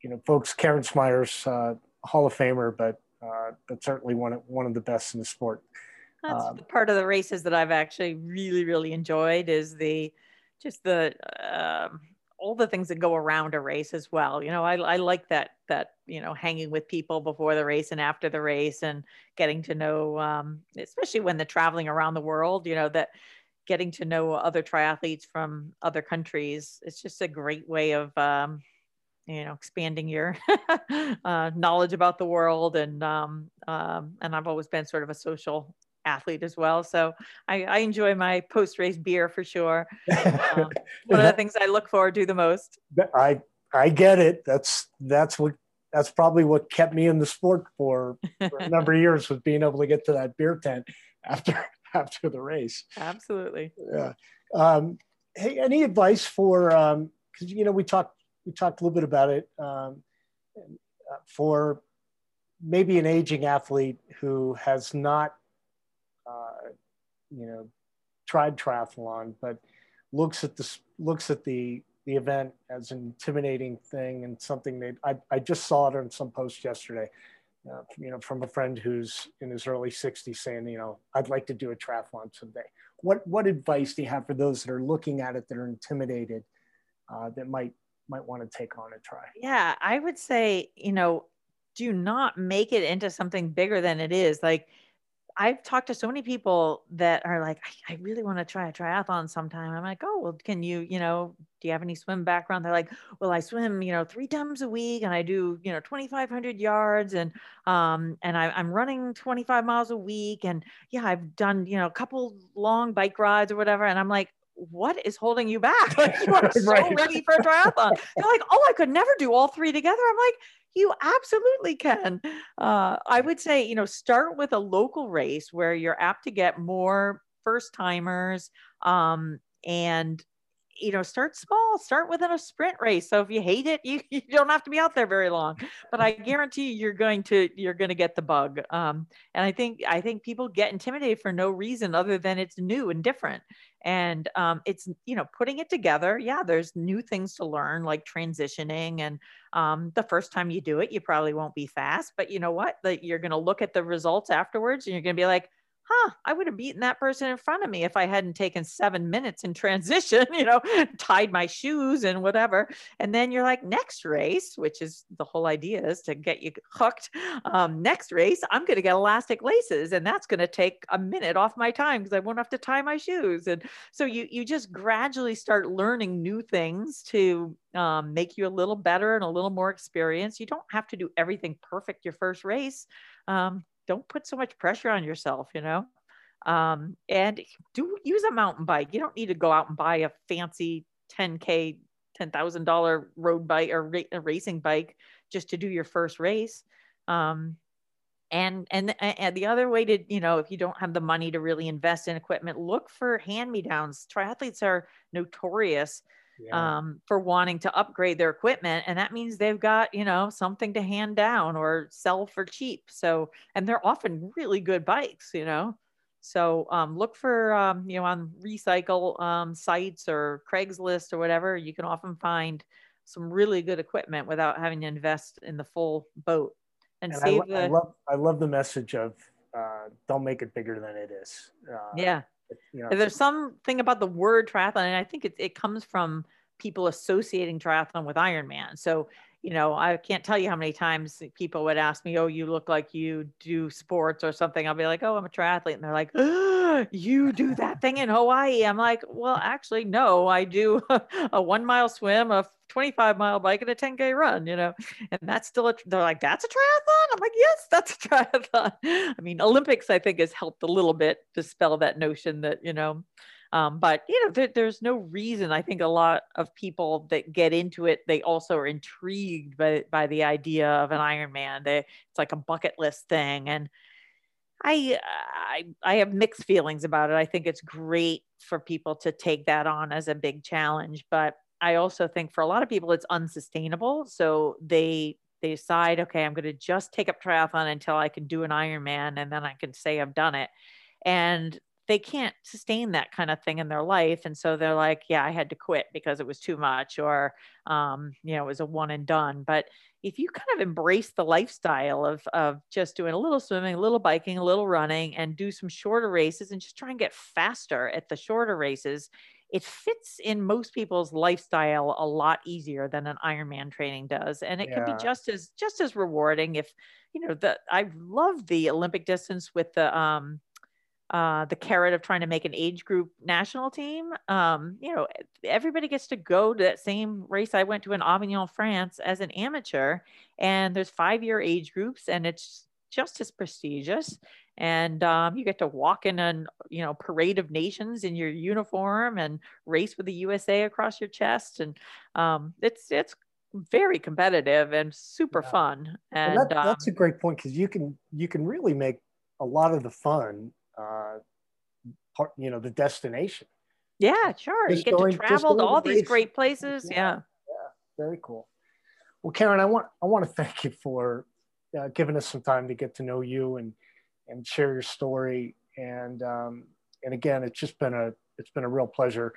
you know, folks, Karen Smyers, uh, Hall of Famer, but, uh, but certainly one of, one of the best in the sport. That's um, the part of the races that I've actually really, really enjoyed is the, just the, um, all the things that go around a race as well. You know, I, I like that, that, you know, hanging with people before the race and after the race and getting to know, um, especially when they're traveling around the world, you know, that getting to know other triathletes from other countries. It's just a great way of, um, you know, expanding your uh, knowledge about the world. And, um, um, and I've always been sort of a social athlete as well. So I, I enjoy my post-race beer for sure. Um, one of the things I look forward to the most. I, I get it. That's, that's what, that's probably what kept me in the sport for, for a number of years, was being able to get to that beer tent after, after the race. Absolutely. Yeah. Um, hey, any advice for, um, cause you know, we talked, we talked a little bit about it, um, for maybe an aging athlete who has not, Uh, you know, tried triathlon, but looks at this, looks at the, the event as an intimidating thing and something that I, I just saw it on some post yesterday, uh, you know, from a friend who's in his early sixties saying, you know, I'd like to do a triathlon someday. What, what advice do you have for those that are looking at it, that are intimidated, uh, that might, might want to take on a try? Yeah, I would say, you know, do not make it into something bigger than it is. Like, I've talked to so many people that are like, I, I really want to try a triathlon sometime. I'm like, oh, well, can you, you know, do you have any swim background? They're like, well, I swim, you know, three times a week and I do, you know, twenty-five hundred yards and, um, and I, I'm running twenty-five miles a week. And yeah, I've done, you know, a couple long bike rides or whatever. And I'm like, what is holding you back? Like, you are so right. ready for a triathlon. They're like, oh, I could never do all three together. I'm like, you absolutely can. Uh, I would say, you know, start with a local race where you're apt to get more first timers, um, and, you know, start small, start within a sprint race. So if you hate it, you, you don't have to be out there very long, but I guarantee you're going to, you're going to get the bug. Um, and I think, I think people get intimidated for no reason other than it's new and different. And, um, it's, you know, putting it together. Yeah. There's new things to learn, like transitioning. And, um, the first time you do it, you probably won't be fast, but you know what, like, you're going to look at the results afterwards and you're going to be like, huh, I would have beaten that person in front of me if I hadn't taken seven minutes in transition, you know, tied my shoes and whatever. And then you're like, next race, which is the whole idea, is to get you hooked. Um, next race, I'm going to get elastic laces and that's going to take a minute off my time because I won't have to tie my shoes. And so you, you just gradually start learning new things to um, make you a little better and a little more experienced. You don't have to do everything perfect your first race. Um, Don't put so much pressure on yourself, you know, um, and do use a mountain bike. You don't need to go out and buy a fancy ten K, ten thousand dollar road bike or ra- a racing bike just to do your first race. Um, and, and, and the other way to, you know, if you don't have the money to really invest in equipment, look for hand-me-downs. Triathletes are notorious Yeah. um, for wanting to upgrade their equipment. And that means they've got, you know, something to hand down or sell for cheap. So, and they're often really good bikes, you know? So, um, look for, um, you know, on recycle, um, sites or Craigslist or whatever, you can often find some really good equipment without having to invest in the full boat and, and save I, the, I love, I love the message of, uh, don't make it bigger than it is. Uh, yeah. You know, there's something about the word triathlon, and I think it, it comes from people associating triathlon with Ironman. So, you know, I can't tell you how many times people would ask me, oh, you look like you do sports or something. I'll be like, oh, I'm a triathlete. And they're like, oh, you do that thing in Hawaii. I'm like, well, actually, no, I do a, a one mile swim, a twenty-five mile bike and a ten K run, you know, and that's still a, they're like, that's a triathlon. I'm like, yes, that's a triathlon. I mean, Olympics, I think, has helped a little bit dispel that notion that, you know, um, but you know, there, there's no reason. I think a lot of people that get into it, they also are intrigued by, by the idea of an Ironman. They, it's like a bucket list thing. And I, I, I have mixed feelings about it. I think it's great for people to take that on as a big challenge, but I also think for a lot of people, it's unsustainable. So they, they decide, okay, I'm going to just take up triathlon until I can do an Ironman. And then I can say I've done it. And they can't sustain that kind of thing in their life. And so they're like, yeah, I had to quit because it was too much, or, um, you know, it was a one and done. But if you kind of embrace the lifestyle of, of just doing a little swimming, a little biking, a little running, and do some shorter races and just try and get faster at the shorter races, it fits in most people's lifestyle a lot easier than an Ironman training does. And it yeah. can be just as, just as rewarding. If, you know, the, I love the Olympic distance with the, um, Uh, the carrot of trying to make an age group national team. Um, you know, everybody gets to go to that same race I went to in Avignon, France as an amateur, and there's five-year age groups, and it's just as prestigious. And um, you get to walk in an, you know, parade of nations in your uniform and race with the U S A across your chest. And um, it's, it's very competitive and super yeah. fun. And well, that, that's um, a great point, because you can, you can really make a lot of the fun Uh, part, you know, the destination. Yeah, sure. Just you get going, to travel to all these great places. Yeah, yeah. Yeah. Very cool. Well, Karen, I want, I want to thank you for uh, giving us some time to get to know you and, and share your story. And, um, and again, it's just been a, it's been a real pleasure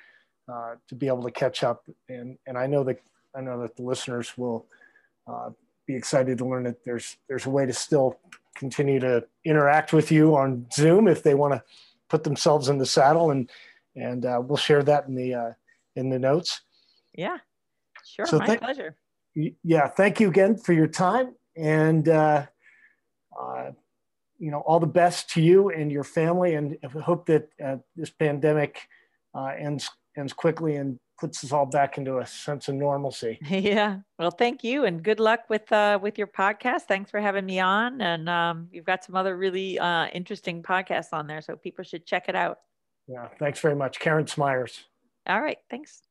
uh, to be able to catch up. And, and I know that, I know that the listeners will uh, be excited to learn that there's, there's a way to still continue to interact with you on Zoom if they want to put themselves in the saddle, and and uh, we'll share that in the uh, in the notes. Yeah, sure, so my pleasure. Yeah, thank you again for your time, and uh, uh, you know, all the best to you and your family, and I hope that uh, this pandemic uh, ends ends quickly and puts us all back into a sense of normalcy. Yeah. Well, thank you. And good luck with, uh, with your podcast. Thanks for having me on. And, um, you've got some other really, uh, interesting podcasts on there, so people should check it out. Yeah. Thanks very much, Karen Smyers. All right. Thanks.